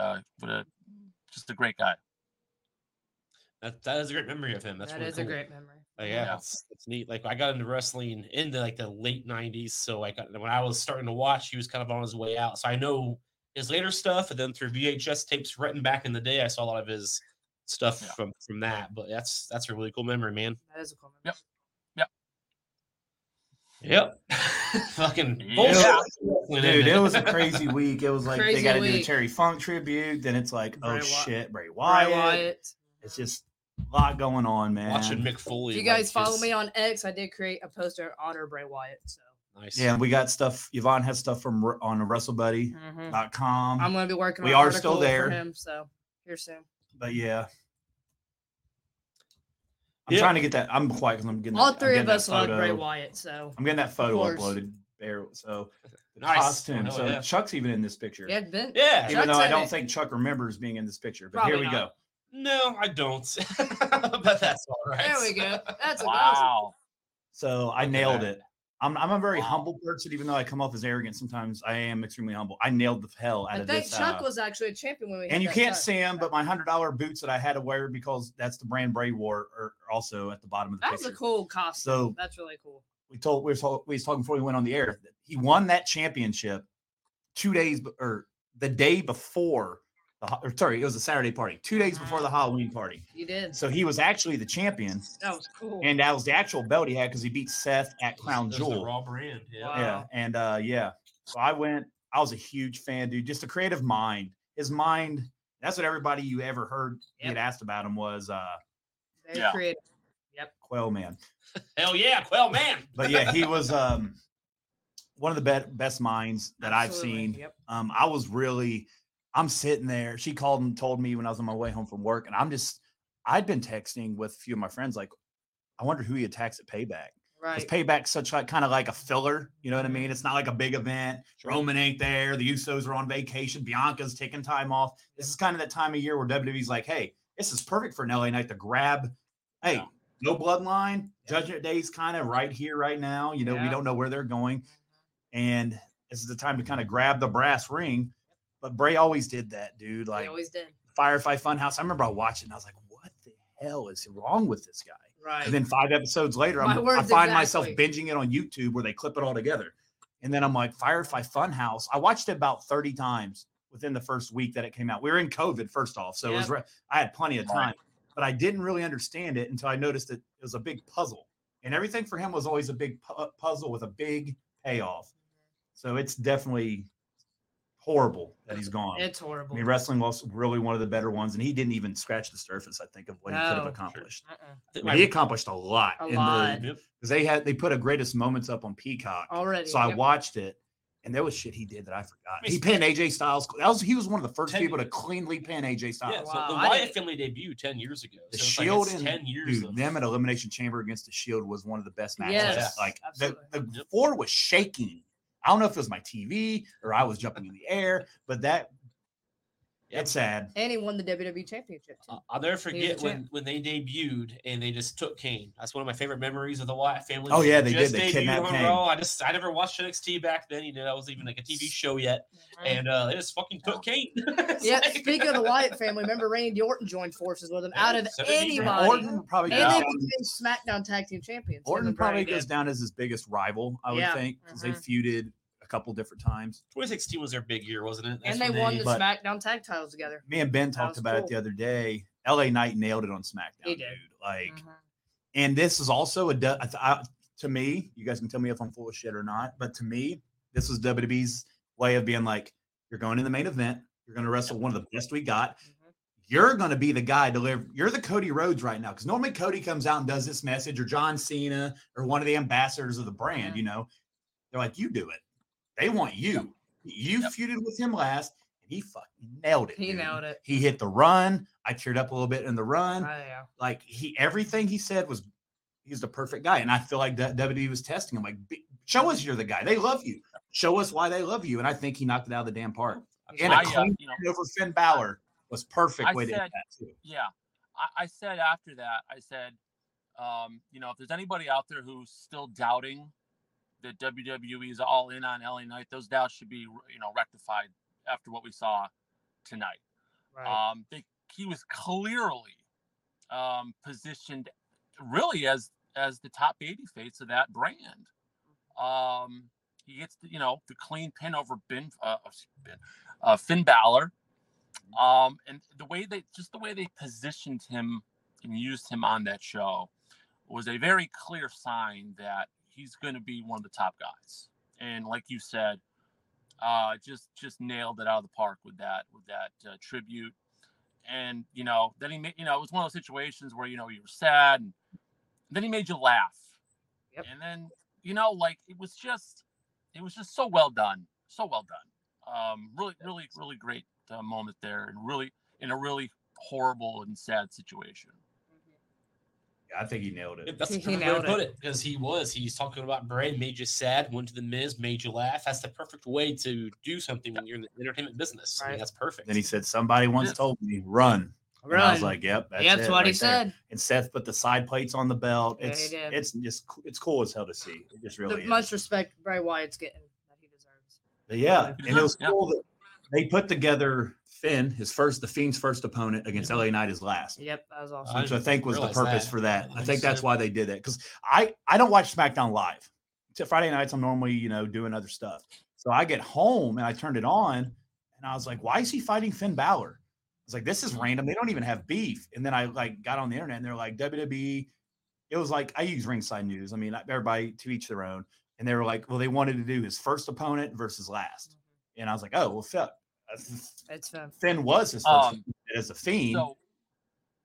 just a great guy. That is a great memory of him. That's really cool. A great memory. It's neat. Like I got into wrestling in the late 90s. So when I was starting to watch, he was kind of on his way out. So I know his later stuff, and then through VHS tapes written back in the day, I saw a lot of his stuff from that. But that's a really cool memory, man. That is a cool memory. Yep. Fucking bullshit. Yeah. Dude, it was a crazy week. It was like they got to do a Terry Funk tribute. Then it's like, Bray Wyatt. It's just a lot going on, man. Watching Mick Foley. If you guys follow me on X, I did create a poster to honor Bray Wyatt. So nice. Yeah, we got stuff. Yvonne has stuff from on WrestleBuddy.com. I'm going to be working on an article for him, so here soon. But yeah. I'm trying to get that. I'm quiet because I'm getting all three of us love Bray Wyatt, so I'm getting that photo uploaded there. So nice. Costume. So Chuck's even in this picture. Yeah. Even though I don't think Chuck remembers being in this picture, but here we go. No, I don't. But that's all right. There we go. That's wow. So I nailed it. I'm a very humble person, even though I come off as arrogant sometimes. I am extremely humble. I nailed the hell out of this. I think Chuck was actually a champion when we. And you can't see him, but my $100 boots that I had to wear because that's the brand Bray wore are also at the bottom of the picture. That was a cool costume. So that's really cool. We were talking before we went on the air. He won that championship the day before. It was a Saturday party. 2 days before the Halloween party. He did. So he was actually the champion. That was cool. And that was the actual belt he had because he beat Seth at Crown Jewel. The Raw brand. Yeah. Wow. Yeah. And so I was a huge fan, dude. Just a creative mind. His mind. That's what everybody you ever heard get asked about him was. Very creative. Yep. Quail Man. Hell yeah, Quail Man. But yeah, he was one of the best minds that I've seen. Yep. I'm sitting there. She called and told me when I was on my way home from work, and I'd been texting with a few of my friends, like, I wonder who he attacks at Payback. Right. Because Payback's such kind of like a filler, you know what I mean? It's not like a big event. Sure. Roman ain't there. The Usos are on vacation. Bianca's taking time off. This is kind of that time of year where WWE's like, hey, this is perfect for an LA Knight to grab. Hey, no bloodline. Yeah. Judgment Day's kind of right here, right now. You know, we don't know where they're going. And this is the time to kind of grab the brass ring. But Bray always did that, dude. Like, he always did. Firefly Funhouse. I remember I watched it and I was like, what the hell is wrong with this guy? Right. And then 5 episodes later, I find myself binging it on YouTube where they clip it all together. And then I'm like, Firefly Funhouse. I watched it about 30 times within the first week that it came out. We were in COVID, first off. So I had plenty of time. But I didn't really understand it until I noticed that it was a big puzzle. And everything for him was always a big puzzle with a big payoff. So it's definitely horrible that he's gone. It's horrible. I mean, wrestling was really one of the better ones, and he didn't even scratch the surface, I think, of what he could have accomplished. Sure. He accomplished a lot. Because they put a greatest moments up on Peacock already. So I watched it, And there was shit he did that I forgot. He pinned AJ Styles. He was one of the first people to cleanly pin AJ Styles. Yeah, wow. So the Wyatt family debut 10 years ago. The Shield in 10 years. Dude, them at Elimination Chamber against the Shield was one of the best matches. Yes. Like the floor was shaking. I don't know if it was my TV or I was jumping in the air, but that that's sad. And he won the WWE Championship too. I'll never forget when they debuted and they just took Kane. That's one of my favorite memories of the Wyatt family. Oh yeah, they did. They kidnapped Kane. I never watched NXT back then. You know, that wasn't even like a TV show yet, and they just fucking took Kane. Yeah. Like... Speaking of the Wyatt family, remember Randy Orton joined forces with him out of anybody. Orton probably they became SmackDown Tag Team Champions. Orton probably goes down as his biggest rival, I would think, because they feuded couple different times. 2016 was their big year, wasn't it? That's and they won the SmackDown tag titles together. Me and Ben talked about it the other day. LA Knight nailed it on SmackDown, dude. Like, and this is also to me, you guys can tell me if I'm full of shit or not, but to me, this was WWE's way of being like, you're going to the main event, you're going to wrestle one of the best we got. You're going to be the guy to live. You're the Cody Rhodes right now. Because normally Cody comes out and does this message, or John Cena, or one of the ambassadors of the brand, you know. They're like, you do it. They want you. You feuded with him last, and he fucking nailed it. He nailed it. He hit the run. I cheered up a little bit in the run. Oh, yeah. Like, everything he said was, he's the perfect guy. And I feel like that WWE was testing him. Like, show us you're the guy. They love you. Show us why they love you. And I think he knocked it out of the damn park. And a clean over Finn Balor was perfect way to do that, too. Yeah. I said after that, you know, if there's anybody out there who's still doubting that WWE is all in on LA Knight, those doubts should be, you know, rectified after what we saw tonight. Right. He was clearly positioned really as the top babyface of that brand. He gets, you know, the clean pin over Finn Balor, and the way they positioned him and used him on that show was a very clear sign that he's going to be one of the top guys. And like you said, just nailed it out of the park with that tribute. And, you know, then he made, you know, it was one of those situations where, you know, you were sad, and then he made you laugh. Yep. And then, you know, like, it was just so well done. Really great moment there, and really in a really horrible and sad situation. I think he nailed it. That's the perfect way to put it, because he's talking about Bray, made you sad, went to the Miz, made you laugh. That's the perfect way to do something when you're in the entertainment business. Right. I mean, that's perfect. Then he said, somebody once told me, run. I was like, yep, that's what he said. And Seth put the side plates on the belt. It's cool as hell to see. It just really is. Much respect Bray Wyatt's getting that he deserves. But yeah, and it was cool that they put together Finn, the Fiend's first opponent, against LA Knight is last. Yep, that was awesome. Which I think was the purpose for that. I think that's why they did that. Because I don't watch SmackDown live. Friday nights, I'm normally, you know, doing other stuff. So I get home and I turned it on and I was like, why is he fighting Finn Balor? I was like, this is random. They don't even have beef. And then I like got on the internet and they're like, WWE. It was like, I use Ringside News. I mean, everybody to each their own. And they were like, well, they wanted to do his first opponent versus last. And I was like, oh, well, fuck. Finn was his first as a Fiend.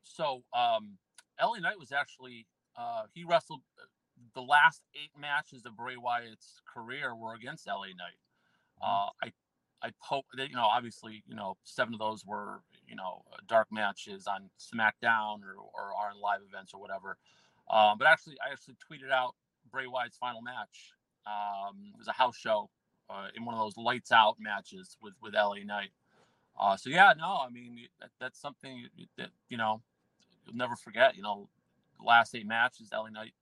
So LA Knight was actually he wrestled the last 8 matches of Bray Wyatt's career were against LA Knight. You know, obviously, you know, 7 of those were, you know, dark matches on SmackDown or on live events or whatever. But actually, I tweeted out Bray Wyatt's final match. It was a house show. In one of those lights out matches with LA Knight. So yeah, no, I mean, that's something that, you know, you'll never forget, you know, the last 8 matches, LA Knight,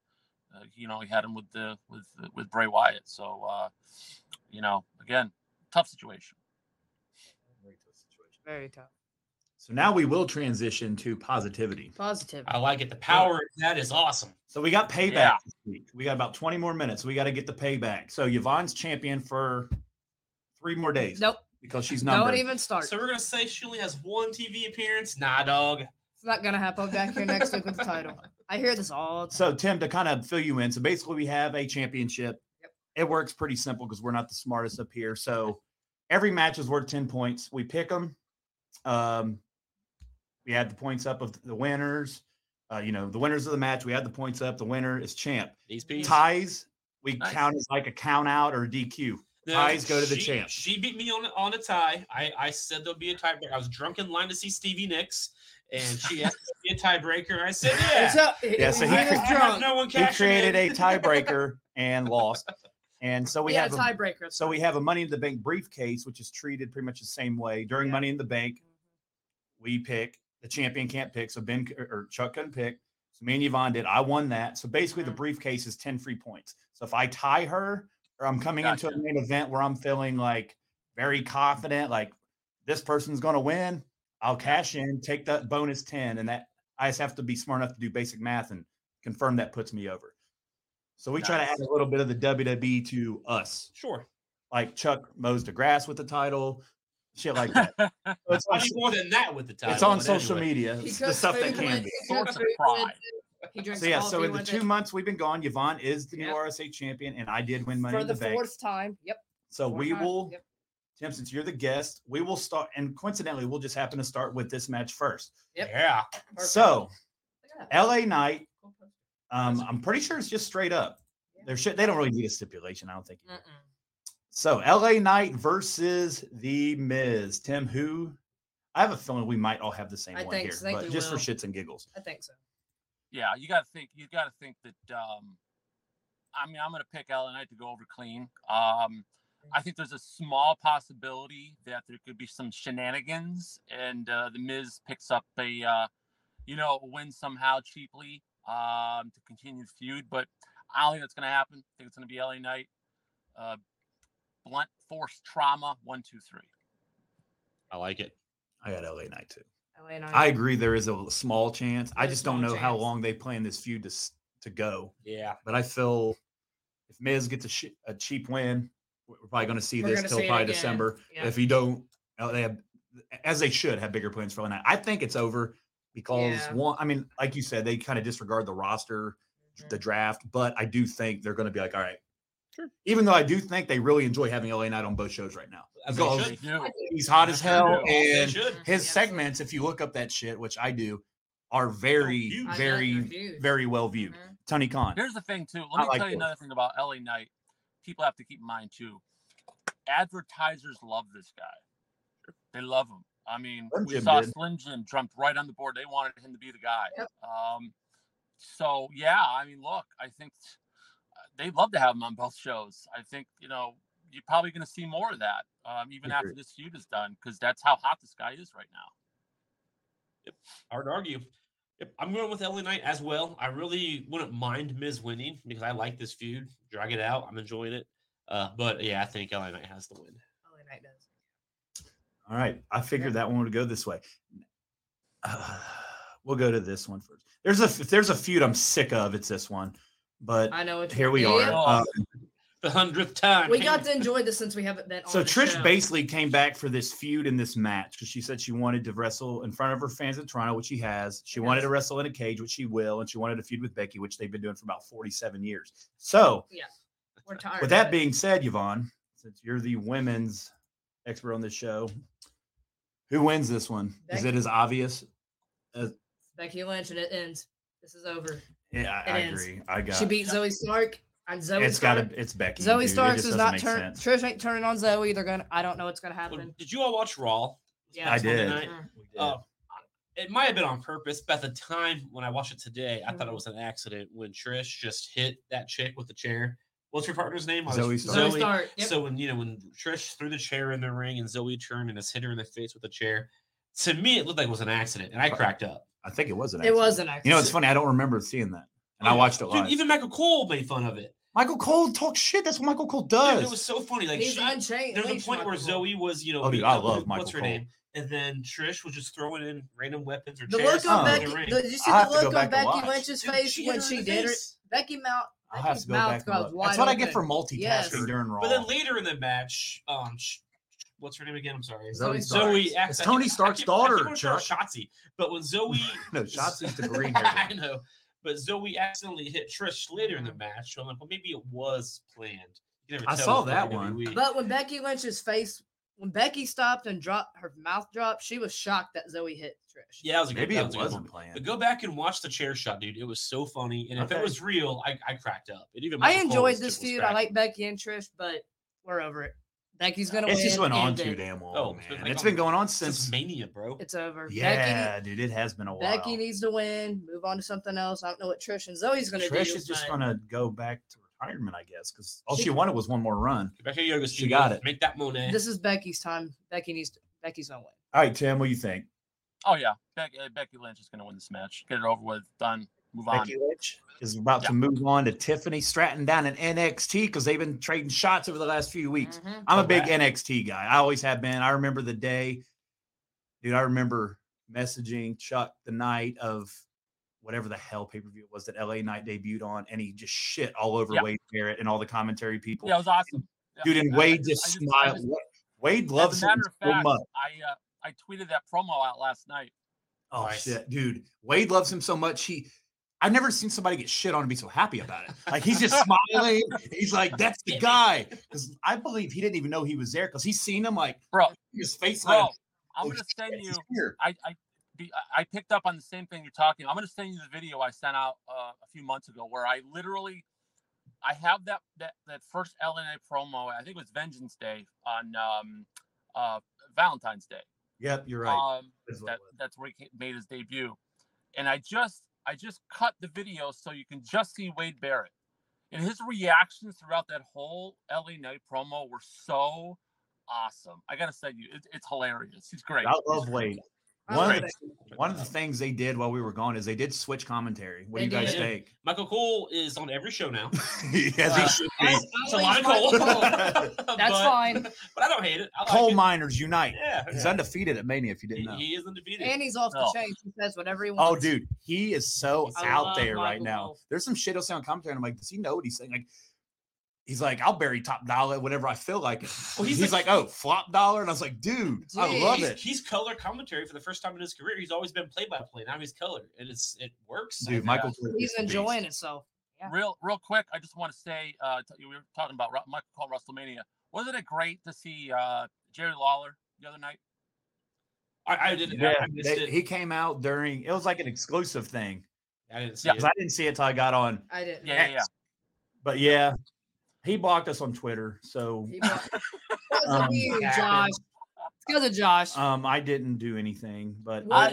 you know, he had him with Bray Wyatt. So, you know, again, tough situation. Very tough situation. Very tough. So now we will transition to positivity. Positivity. I like it. The power of that is awesome. So we got Payback this week. We got about 20 more minutes. We got to get the Payback. So Yvonne's champion for 3 more days. Nope. Because she's not. Don't even start. So we're going to say she only has 1 TV appearance? Nah, dog. It's not going to happen. I'm back here next week with the title. I hear this all the time. So, Tim, to kind of fill you in, so basically we have a championship. Yep. It works pretty simple because we're not the smartest up here. So every match is worth 10 points. We pick them. We had the points up of the winners, you know, the winners of the match. We had the points up. The winner is champ. These ties, we count as like a count out or a DQ. Ties go to the champ. She beat me on a tie. I said there'll be a tiebreaker. I was drunk in line to see Stevie Nicks, and she asked me to be a tiebreaker. And I said, He created a tiebreaker and lost. And so we have a tiebreaker. So we have a Money in the Bank briefcase, which is treated pretty much the same way. During Money in the Bank, we pick. The champion can't pick, so Ben or Chuck couldn't pick. So me and Yvonne did. I won that. So basically, the briefcase is 10 free points. So if I tie her, or I'm coming into an event where I'm feeling like very confident, like this person's going to win, I'll cash in, take that bonus 10, and that I just have to be smart enough to do basic math and confirm that puts me over. So we try to add a little bit of the WWE to us. Sure. Like Chuck mows the grass with the title. Shit like that. So it's more than that with the title. It's on social media. It's the stuff that can be. Source of pride. So yeah, so in the 2 months we've been gone, Yvonne is the new RSA champion, and I did win Money in the Bank. For the fourth time. Yep. So we will, Tim, since you're the guest, we will start, and coincidentally, we'll just happen to start with this match first. Yep. Yeah. Perfect. So LA Knight, I'm pretty sure it's just straight up. They don't really need a stipulation, I don't think. So LA Knight versus the Miz. Tim, who? I have a feeling we might all have the same one here, but just for shits and giggles. I think so. Yeah, you got to think that. I mean, I'm going to pick LA Knight to go over clean. I think there's a small possibility that there could be some shenanigans, and the Miz picks up a, win somehow cheaply to continue the feud. But I don't think that's going to happen. I think it's going to be LA Knight. Blunt force trauma. 1, 2, 3. I like it. I got LA Knight too. I agree. There is a small chance. I just don't know how long they plan this feud to go. Yeah. But I feel if Miz gets a cheap win, we're probably going to see this till probably December. Yeah. If you don't, they have, as they should, have bigger plans for LA Knight. I think it's over because one. I mean, like you said, they kind of disregard the roster, the draft. But I do think they're going to be like, all right. Sure. Even though I do think they really enjoy having LA Knight on both shows right now. He's hot as hell, and his segments, if you look up that shit, which I do, are very, very, very well viewed. Tony Khan. Here's the thing, too. Let me tell you another thing about LA Knight. People have to keep in mind, too. Advertisers love this guy. They love him. I mean, we saw Slim Jim jumped right on the board. They wanted him to be the guy. So, yeah, I mean, look, I think they'd love to have him on both shows. I think, you're probably going to see more of that even after this feud is done, because that's how hot this guy is right now. Yep. I would argue. Yep. I'm going with LA Knight as well. I really wouldn't mind Miz winning because I like this feud. Drag it out. I'm enjoying it. But, yeah, I think LA Knight has to win. LA Knight does. All right. I figured that one would go this way. We'll go to this one first. If there's a feud I'm sick of, it's this one. But I know here we are. The 100th time. We got to enjoy this since we haven't been on the show. So Trish Basely came back for this feud in this match because she said she wanted to wrestle in front of her fans in Toronto, which she has. She wanted to wrestle in a cage, which she will. And she wanted to feud with Becky, which they've been doing for about 47 years. So we're tired. With that being said, Yvonne, since you're the women's expert on this show, who wins this one? Becky. Is it as obvious? Becky Lynch, and it ends. This is over. Yeah, I agree. She beat Zoe Stark, and it's Becky. Zoe Stark does not turn. Trish ain't turning on Zoe. They're gonna. I don't know what's gonna happen. Well, did you all watch Raw? Yeah, I did. It might have been on purpose, but at the time when I watched it today, I thought it was an accident when Trish just hit that chick with the chair. What's your partner's name? Zoe Stark. Yep. So when Trish threw the chair in the ring and Zoe turned and just hit her in the face with the chair, to me it looked like it was an accident, and I cracked up. I think it was an accident. It was an accident. It's funny. I don't remember seeing that. And I watched it live. Even Michael Cole made fun of it. Michael Cole talks shit. That's what Michael Cole does. Dude, it was so funny. Like, he's unchained. There was a point where Zoe was, I love Michael Cole. Her name? And then Trish was just throwing in random weapons or chairs. Did you see the look on Becky Lynch's face when she did it? Becky's mouth goes wide. That's what I get for multitasking during Raw. But then later in the match, what's her name again? I'm sorry. Zoe. It's Tony Stark's daughter. Shotzi. But when Zoe. No, Shotzi's the green hair. I know. But Zoe accidentally hit Trish later in the match. So I'm like, well, maybe it was planned. You never saw that one. But when Becky Lynch's face, when Becky stopped and dropped her mouth dropped, she was shocked that Zoe hit Trish. Yeah, it wasn't planned. But go back and watch the chair shot, dude. It was so funny. And if it was real, I cracked up. I enjoyed this feud. I like Becky and Trish, but We're over it. Becky's gonna win. It just went on too damn long. Oh man, it's been going on since Mania, bro. It's over. Yeah, Becky, dude, it has been a while. Becky needs to win. Move on to something else. I don't know what Trish and Zoe's gonna do. Trish is just gonna go back to retirement, I guess, because all she wanted was one more run. She got it. Make that money. This is Becky's time. Becky's gonna win. All right, Tim, what do you think? Oh yeah, Becky Lynch is gonna win this match. Get it over with. Done. Move on. Becky Lynch is about to move on to Tiffany Stratton down in NXT because they've been trading shots over the last few weeks. Mm-hmm. I'm a big NXT guy. I always have been. I remember the day, dude, I remember messaging Chuck the night of whatever the hell pay-per-view it was that LA Knight debuted on, and he just shit all over Wade Barrett and all the commentary people. Yeah, it was awesome. Dude, and Wade just smiled. Wade loves him so much. I tweeted that promo out last night. Oh, shit, dude. Wade loves him so much. I've never seen somebody get shit on and be so happy about it. Like, he's just smiling. He's like, that's the guy. Because I believe he didn't even know he was there because he's seen him, like, bro, his face. Bro, I'm going to send you. I picked up on the same thing you're talking about. I'm going to send you the video I sent out a few months ago where I literally – I have that first LNA promo. I think it was Vengeance Day on Valentine's Day. Yep, you're right. That's where he made his debut. And I just cut the video so you can just see Wade Barrett. And his reactions throughout that whole LA Knight promo were so awesome. I got to say, it's hilarious. He's great. I love Wade. One of the things they did while we were gone is they did switch commentary. What do you guys think? Michael Cole is on every show now. It's a lot of Cole. That's fine. But I don't hate it. Coal miners unite. Yeah, he's undefeated at Mania, if you didn't know. He is undefeated. And he's off the chain. He says whatever he wants. Oh, dude. He is so out there right now. There's some shit he'll say on commentary. And I'm like, does he know what he's saying? Like, he's like, I'll bury top dollar whenever I feel like it. Well, he's like, oh, flop dollar. And I was like, dude, I love it. He's color commentary for the first time in his career. He's always been play-by-play. Now he's color. And it works. Dude, Michael. He's enjoying it. So yeah. Real quick, I just want to say, we were talking about Michael Cole WrestleMania. Wasn't it great to see Jerry Lawler the other night? I didn't. Yeah, I missed it. He came out during – it was like an exclusive thing. I didn't see it. Because I didn't see it until I got on. I didn't. Yeah. But, yeah. He blocked us on Twitter, so because of Josh. I didn't do anything, but I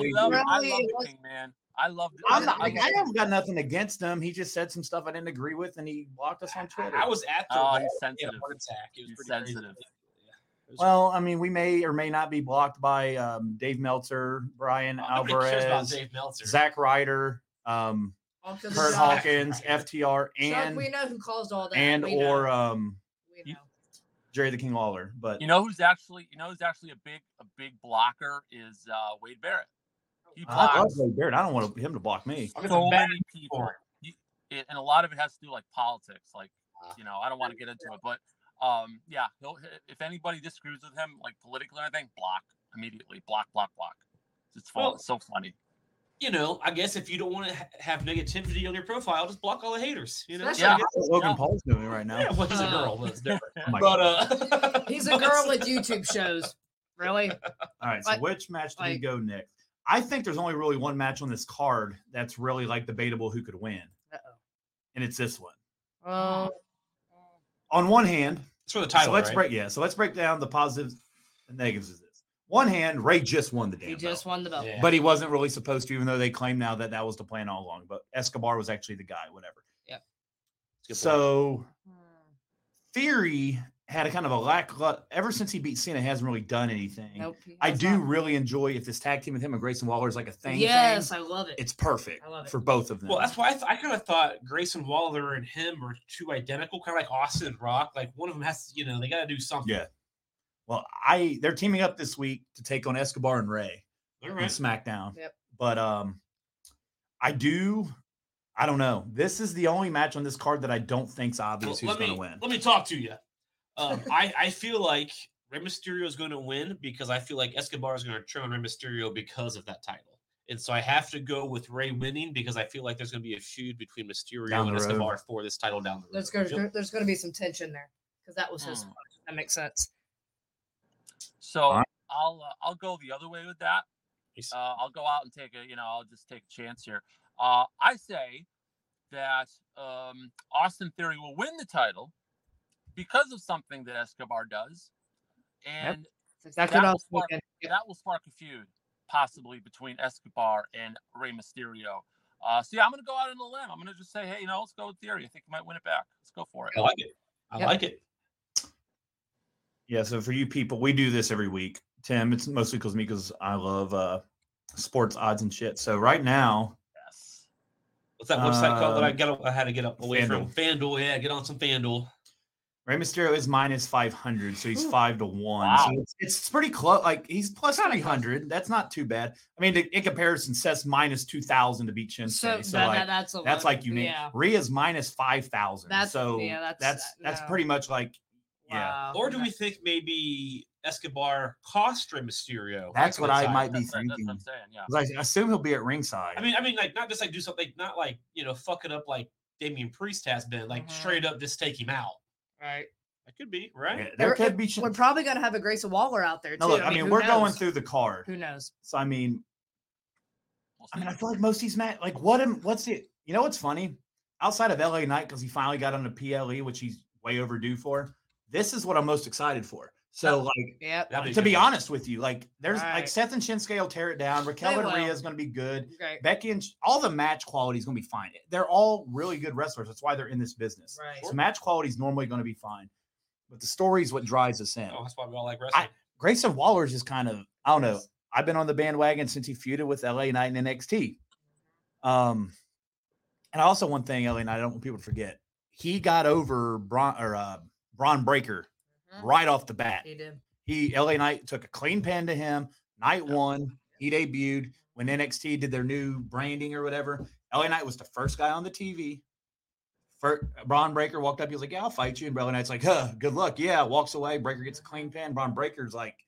haven't got nothing against him. He just said some stuff I didn't agree with, and he blocked us on Twitter. I was at the heart attack. It was pretty sensitive. Well, I mean, we may or may not be blocked by Dave Meltzer, Brian Alvarez, Dave Meltzer. Zach Ryder. Kurt Hawkins, FTR, and we know who caused all that, and or Jerry the King Lawler. But you know who's actually a big blocker is Wade Barrett. He blocks. I love Wade Barrett. I don't want him to block me. So many people, and a lot of it has to do like politics. Like I don't want to get into it, but yeah, if anybody disagrees with him, like politically or anything, block immediately. Block. It's fun. It's so funny. You know, I guess if you don't want to have negativity on your profile, just block all the haters. You know, that's what Logan Paul's doing right now. Yeah, well, he's a girl. That's different. But he's a girl with YouTube shows. Really? All right. So which match do we go next? I think there's only really one match on this card that's really like debatable who could win, and it's this one. On one hand, it's for the title. So let's break. Yeah. So let's break down the positives and negatives of this. One hand, Ray just won the damn belt. He just won the belt. Yeah. But he wasn't really supposed to, even though they claim now that was the plan all along. But Escobar was actually the guy, whatever. Yeah. So, Theory had a kind of a lackluster. Ever since he beat Cena, he hasn't really done anything. Nope, I do really enjoy if this tag team with him and Grayson Waller is like a thing. Yes, I love it. It's perfect for both of them. Well, that's why I kind of thought Grayson Waller and him are two identical, kind of like Austin and Rock. Like, one of them has to, they got to do something. Yeah. Well, they're teaming up this week to take on Escobar and Ray on SmackDown. Yep. But I don't know. This is the only match on this card that I don't think's obvious who's going to win. Let me talk to you. I feel like Rey Mysterio is going to win because I feel like Escobar is going to turn on Rey Mysterio because of that title. And so I have to go with Ray winning because I feel like there's going to be a feud between Mysterio and Escobar for this title down the road. There's going to be some tension there because that was his part. That makes sense. So I'll go the other way with that. I'll go out and take I'll just take a chance here. I say that Austin Theory will win the title because of something that Escobar does. And that will spark a feud possibly between Escobar and Rey Mysterio. So yeah, I'm going to go out on a limb. I'm going to just say, hey, you know, let's go with Theory. I think you might win it back. Let's go for it. I like it. I like it. Yeah, so for you people, we do this every week. Tim, it's mostly because me, because I love sports odds and shit. So right now, yes. What's that website called that I had to get away from? FanDuel. Yeah, get on some FanDuel. Rey Mysterio is minus 500, so he's 5-1. Wow. So it's pretty close. Like, he's plus 300. That's not too bad. I mean, in comparison, Seth's minus 2,000 to beat Shinsuke. So that's like unique. Yeah. Rhea's minus 5,000. So that's pretty much like, yeah. Or do we think maybe Escobar cost Rey Mysterio? That's what I might be thinking. That's what I'm saying, yeah. I assume he'll be at ringside. I mean, like, not just like do something, not like, you know, fuck it up like Damian Priest has been, like straight up just take him out. Right, it could be right. Yeah, we're probably gonna have a Grayson Waller out there too. No, look, I mean we're going through the card. Who knows? So I feel like most of these matches, like you know what's funny? Outside of LA Knight, because he finally got on the PLE, which he's way overdue for. This is what I'm most excited for. So to be honest with you, like there's Seth and Shinsuke will tear it down. Raquel and Rhea is gonna be good. Okay. Becky and all the match quality is gonna be fine. They're all really good wrestlers. That's why they're in this business. Right. So match quality is normally gonna be fine, but the story is what drives us in. Oh, that's why we all like wrestling. Grayson Waller is just kind of, I don't know. I've been on the bandwagon since he feuded with LA Knight and NXT. And also one thing, LA Knight, I don't want people to forget, he got over Bron Breakker. Right off the bat, he did. LA Knight took a clean pin to him. Night one, he debuted when NXT did their new branding or whatever. LA Knight was the first guy on the TV. Bron Breakker walked up. He was like, "Yeah, I'll fight you." And LA Knight's like, "Huh, good luck." Yeah, walks away. Breakker gets a clean pin. Bron Breakker's like,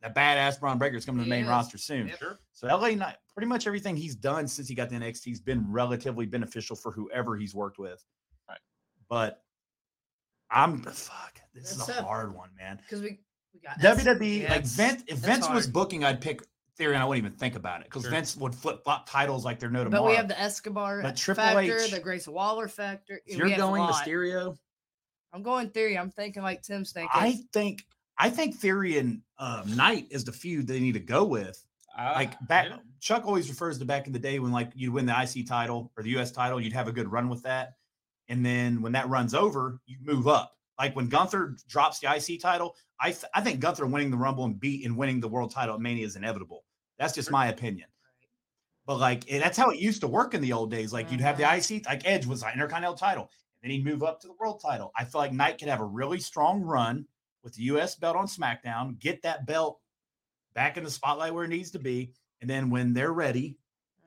the badass Bron Breakker's coming to the main roster soon. Yep. Sure. So LA Knight, pretty much everything he's done since he got to NXT has been relatively beneficial for whoever he's worked with. Right, but. This is a hard one, man. Because we got WWE. Yes. Like if Vince was booking, I'd pick Theory, and I wouldn't even think about it because Vince would flip flop titles like they're no tomorrow. But we have the Escobar factor, the Grayson Waller factor. You're going Mysterio. I'm going Theory. I'm thinking like Tim's thinking. I think Theory and Knight is the feud they need to go with. Chuck always refers to back in the day when like you'd win the IC title or the US title, you'd have a good run with that. And then when that run's over, you move up. Like when Gunther drops the IC title, I think Gunther winning the Rumble and winning the world title at Mania is inevitable. That's just my opinion. But like that's how it used to work in the old days. Like you'd have the IC, like Edge was the Intercontinental title, and then he'd move up to the world title. I feel like Knight could have a really strong run with the U.S. belt on SmackDown, get that belt back in the spotlight where it needs to be, and then when they're ready.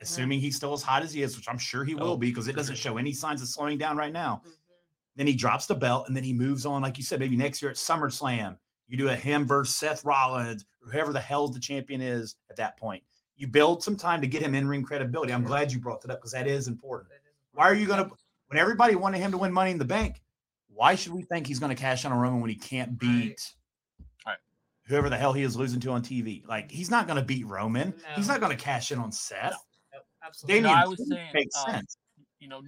Assuming he's still as hot as he is, which I'm sure he will be because it doesn't show any signs of slowing down right now. Mm-hmm. Then he drops the belt and then he moves on. Like you said, maybe next year at SummerSlam, you do a him versus Seth Rollins, whoever the hell the champion is at that point. You build some time to get him in-ring credibility. I'm glad you brought that up because that is important. Why are you going to – when everybody wanted him to win Money in the Bank, why should we think he's going to cash on a Roman when he can't beat whoever the hell he is losing to on TV? Like, he's not going to beat Roman. No. He's not going to cash in on Seth. No. Absolutely. I was saying, you know,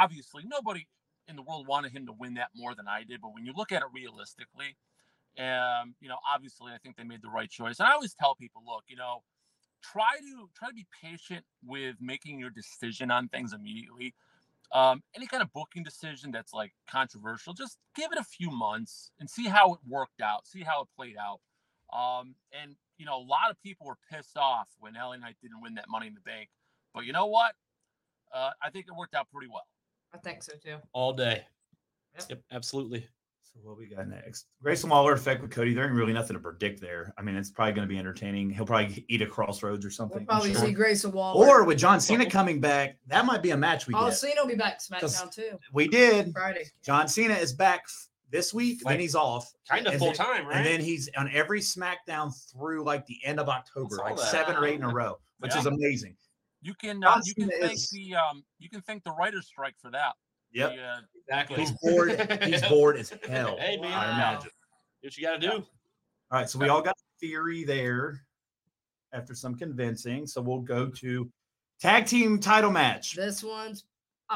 obviously nobody in the world wanted him to win that more than I did. But when you look at it realistically, you know, obviously I think they made the right choice. And I always tell people, look, you know, try to be patient with making your decision on things immediately. Any kind of booking decision that's like controversial, just give it a few months and see how it worked out, see how it played out. And, you know, a lot of people were pissed off when LA Knight didn't win that Money in the Bank. But you know what? I think it worked out pretty well. I think so, too. All day. Yep, absolutely. So what we got next? Grayson Waller effect with Cody. There ain't really nothing to predict there. I mean, it's probably going to be entertaining. He'll probably eat a Crossroads or something. We'll probably see Grayson Waller. Or with John Cena coming back, that might be a match we get. Oh, Cena will be back SmackDown, too. We did. Friday. John Cena is back this week, like, then he's off. Kind of full-time, right? And then he's on every SmackDown through, like, the end of October. Like, 7 or 8 in a row, which is amazing. You can thank the writer's strike for that. Yep. Exactly. He's bored. He's bored as hell. Hey man, I imagine. Do what you got to do. All right, so we all got Theory there after some convincing. So we'll go to tag team title match. This one's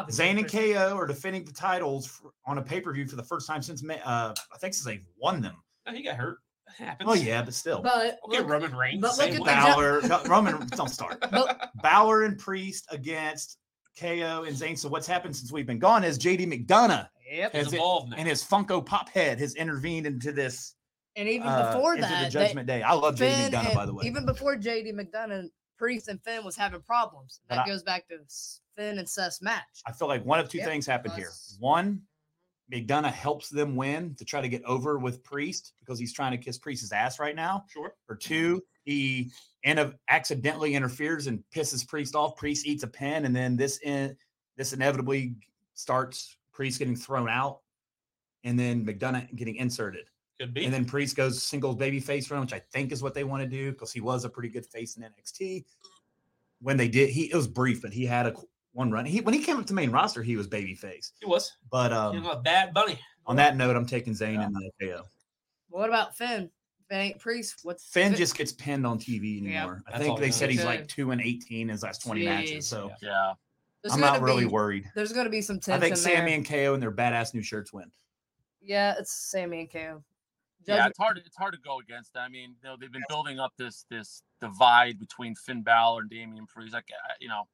Zayn and KO are defending the titles on a pay-per-view for the first time since I think since they've won them. No, he got hurt. It happens. Oh yeah, but still. But okay, look, Roman Reigns. But look at Balor. No, Roman, don't start. But, Balor and Priest against KO and Zayn. So what's happened since we've been gone is JD McDonough has evolved now, and his Funko Pop head has intervened into this. And even before that, Judgment Day. I love Finn JD McDonough, by the way. Even before JD McDonough, Priest and Finn was having problems. That goes back to Finn and Seth's match. I feel like one of two things happened here. One, McDonough helps them win to try to get over with Priest because he's trying to kiss Priest's ass right now. Sure. Or two, he accidentally interferes and pisses Priest off. Priest eats a pin, and then this inevitably starts Priest getting thrown out and then McDonough getting inserted. Could be. And then Priest goes singles baby face run, which I think is what they want to do because he was a pretty good face in NXT. When they did, it was brief, but he had one run. When he came up to main roster, he was baby face. He was. But he was a bad bunny. On that note, I'm taking Zayn and KO. Well, what about Finn? Finn ain't Priest. Finn just gets pinned on TV anymore. Yeah, I think they said he's like 2-18 in his last 20 matches. So yeah. I'm not really worried. There's going to be some tension. I think Sammy and KO and their badass new shirts win. Yeah, it's Sammy and KO. Yeah, it's hard to go against that. I mean, you know, they've been building up this divide between Finn Balor and Damian Priest. Like, you know,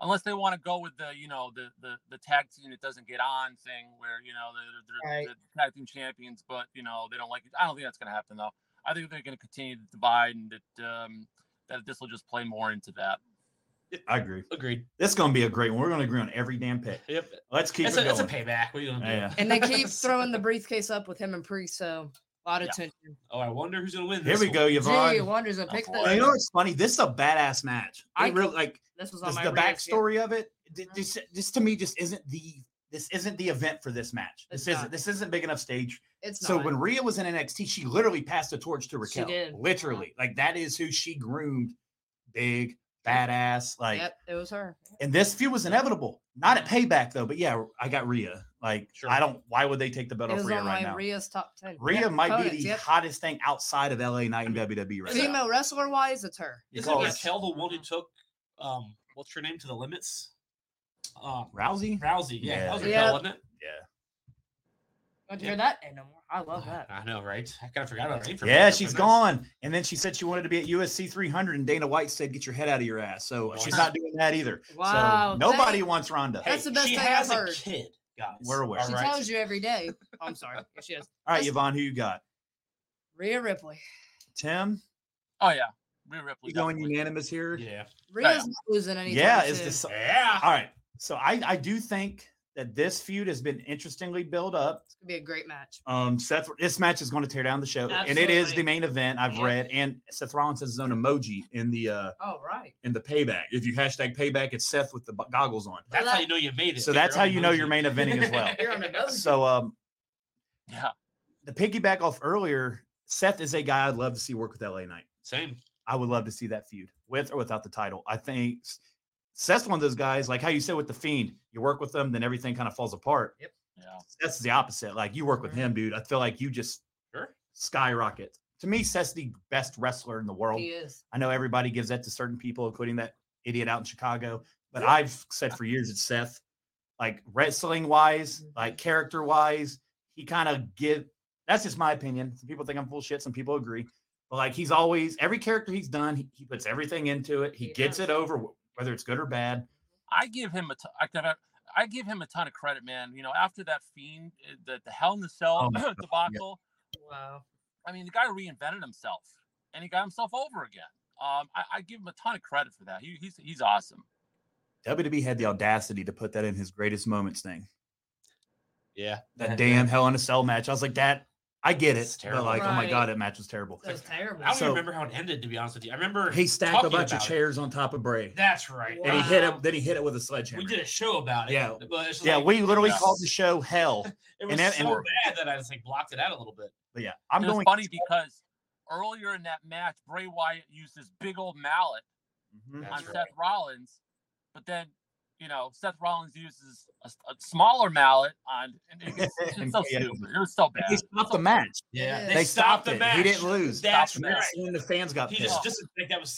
unless they want to go with the, you know, the tag team that doesn't get on thing, where, you know, they're the tag team champions, but, you know, they don't like it. I don't think that's going to happen, though. I think they're going to continue to divide, and that this will just play more into that. I agree. Agreed. That's going to be a great one. We're going to agree on every damn pick. Yep. Let's keep it going. It's a payback. What are you going to do? Yeah. And they keep throwing the briefcase up with him and Priest, so... A lot of tension. Oh, I wonder who's going to win this. Here we go, Yvonne. Gee, wonders a pick. You know what's funny? This is a badass match. I really like this. Was on my backstory of it. This to me just isn't the event for this match. This isn't big enough stage. It's so not. When Rhea was in NXT, she literally passed the torch to Raquel. She did. Literally, like that is who she groomed. Big badass. Like it was her. And this feud was inevitable. Not at Payback though, but yeah, I got Rhea. Like, sure. Why would they take the belt off Rhea right now? Rhea's top 10. Rhea might be the hottest thing outside of LA Knight and WWE right now. Female wrestler wise, it's her. Isn't Raquel the one who took, what's her name, to the limits? Rousey? Rousey, yeah. That was Raquel, wasn't it? Yeah. Don't hear that anymore. I love that. I know, right? I kind of forgot about that. Yeah, she's gone. And then she said she wanted to be at USC 300, and Dana White said, "Get your head out of your ass." So she's not doing that either. Wow. So nobody wants Ronda. That's the best thing I've heard. She has a kid. Guys. We're aware. She tells you every day. Oh, I'm sorry. Yes, she is. All right, Yvonne, who you got? Rhea Ripley. Tim? Oh, yeah. Rhea Ripley. You going unanimous here? Yeah. Rhea's not losing anything. Yeah. All right. So I do think that this feud has been interestingly built up. It's going to be a great match. Seth, this match is going to tear down the show. Absolutely. And it is the main event I've read. And Seth Rollins has his own emoji in the in the payback. If you hashtag payback, it's Seth with the goggles on. That's how you know you made it. So that's how you know you're main eventing as well. You're on emoji. So the piggyback off earlier, Seth is a guy I'd love to see work with LA Knight. Same. I would love to see that feud with or without the title. I think Seth's one of those guys, like how you said with the Fiend, you work with them, then everything kind of falls apart. Yep. Yeah. Seth's the opposite. Like you work with him, dude. I feel like you just skyrocket. To me, Seth's the best wrestler in the world. He is. I know everybody gives that to certain people, including that idiot out in Chicago. But I've said for years it's Seth. Like wrestling wise, like character wise, he kind of that's just my opinion. Some people think I'm full shit, some people agree. But like he's always every character he's done, he puts everything into it, he gets it over. Whether it's good or bad, I give him a ton of credit, man. You know, after that Fiend, the Hell in the Cell debacle, wow. I mean, the guy reinvented himself, and he got himself over again. I give him a ton of credit for that. He's awesome. WWE had the audacity to put that in his greatest moments thing. Yeah, that damn Hell in a Cell match. I was like that. I get it. Terrible. Like, oh my God, that match was terrible. It was terrible. I don't even remember how it ended, to be honest with you. I remember he stacked a bunch of chairs on top of Bray. That's right. Wow. And he hit it with a sledgehammer. We did a show about it. Yeah. We literally called the show Hell. It was bad that I just blocked it out a little bit. But yeah, it's funny because earlier in that match, Bray Wyatt used this big old mallet on Seth Rollins, but then you know, Seth Rollins uses a smaller mallet on. And it's so stupid. It was so bad. He stopped the match. Yeah, they stopped the match. He didn't lose. That's right. When the fans got pissed.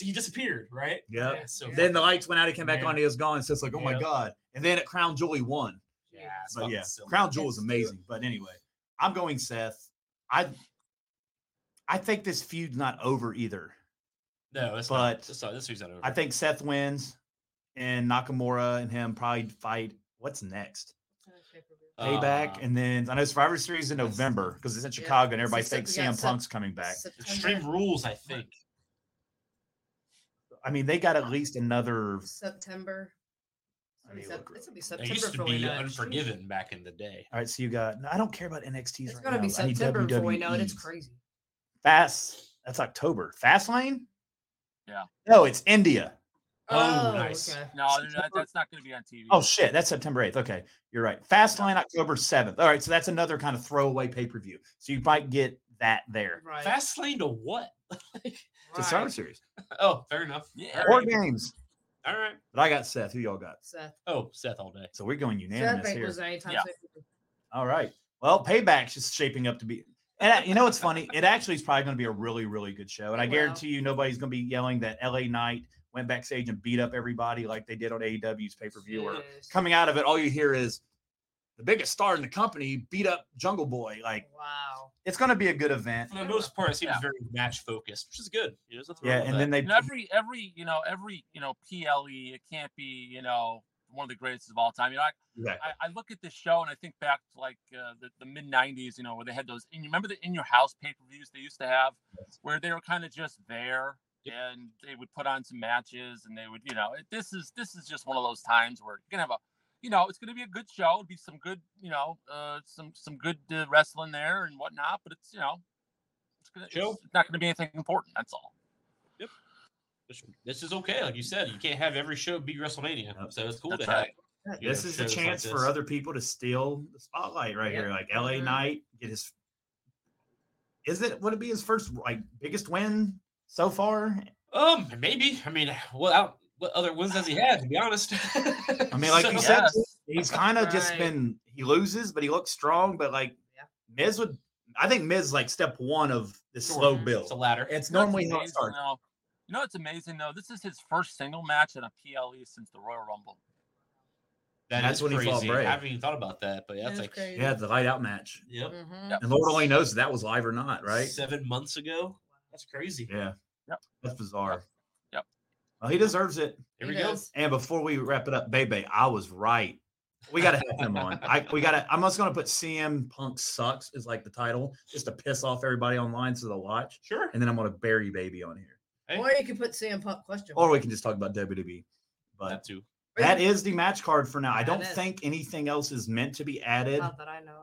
He disappeared, right? Yep. Yeah. So then the lights went out. He came back on. He was gone. So it's like, oh my god. And then at Crown Jewel he won. Yeah. But yeah, Crown Jewel is amazing. But anyway, I'm going Seth. I think this feud's not over either. No, it's not. This feud's not over. I think Seth wins, and Nakamura and him probably fight. What's next? Payback, and then I know Survivor Series in November because it's in Chicago, and everybody thinks CM Punk's coming back. Extreme Rules, I think. I mean, they got at least another September. I mean, this will be September. It used to be Unforgiven back in the day. All right, so you got. I don't care about NXT's. It's right gonna now. Be September before we know it. It's crazy. That's October. Fastlane? Yeah. No, it's India. Oh, nice. Okay. No, that's not going to be on TV. Oh, shit. That's September 8th. Okay. You're right. Fastlane, October 7th. All right. So that's another kind of throwaway pay-per-view. So you might get that there. Right. Fastlane to what? To Survivor Series. Oh, fair enough. Yeah. Or games. All right. But I got Seth. Who y'all got? Seth. Oh, Seth all day. So we're going unanimous here. All right. Well, Payback's just shaping up to be... And you know what's funny? It actually is probably going to be a really, really good show. And I guarantee you nobody's going to be yelling that LA Knight went backstage and beat up everybody like they did on AEW's pay-per-view. Or coming out of it, all you hear is the biggest star in the company beat up Jungle Boy. Like, wow. It's going to be a good event. For the most part, it seems very match-focused, which is good. Yeah, and then they – every PLE, it can't be, one of the greatest of all time. I look at this show and I think back to like the mid 90s, where they had those, and you remember the In Your House pay-per-views they used to have where they were kind of just there and they would put on some matches and they would, this is just one of those times where you're going to have it's going to be a good show. It'll be some good, some good wrestling there and whatnot, but it's, it's not going to be anything important. That's all. Yep. This is okay, like you said. You can't have every show be WrestleMania, so it's cool to have. Right. This is a chance for other people to steal the spotlight here. Like LA Knight, get his. Would it be his first biggest win so far? Maybe. I mean, what other wins does he have? To be honest, I mean, like you said, he's kind of just been. He loses, but he looks strong. But Miz would. I think Miz step one of this slow build. It's a ladder. It's normally how it starts. You know, it's amazing, though. This is his first single match in a PLE since the Royal Rumble. That's when he fought Bray. I haven't even thought about that, but that's crazy. Yeah, the light out match. Yep. Mm-hmm. And Lord only knows if that was live or not, right? 7 months ago. That's crazy. Yeah. Yep. That's bizarre. Yep. Well, he deserves it. Here we go. And before we wrap it up, Bebe, I was right. We got to have him on. I'm just going to put CM Punk Sucks is the title, just to piss off everybody online so they'll watch. Sure. And then I'm going to bury Baby on here. Hey. Or you can put CM Punk question. Or we can just talk about WWE. But that too. That is the match card for now. I don't think anything else is meant to be added. Not that I know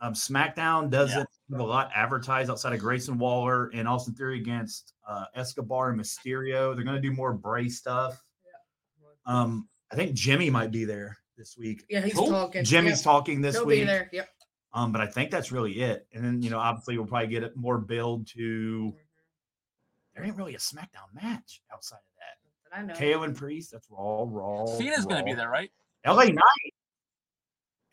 of. SmackDown doesn't have a lot advertised outside of Grayson Waller and Austin Theory against Escobar and Mysterio. They're going to do more Bray stuff. Yeah. I think Jimmy might be there this week. Yeah, he's talking. Jimmy's talking this week. He'll be there, yep. But I think that's really it. And then, obviously we'll probably get more build to... There ain't really a SmackDown match outside of that. I know. KO and Priest, that's Raw. Cena's going to be there, right? LA Knight.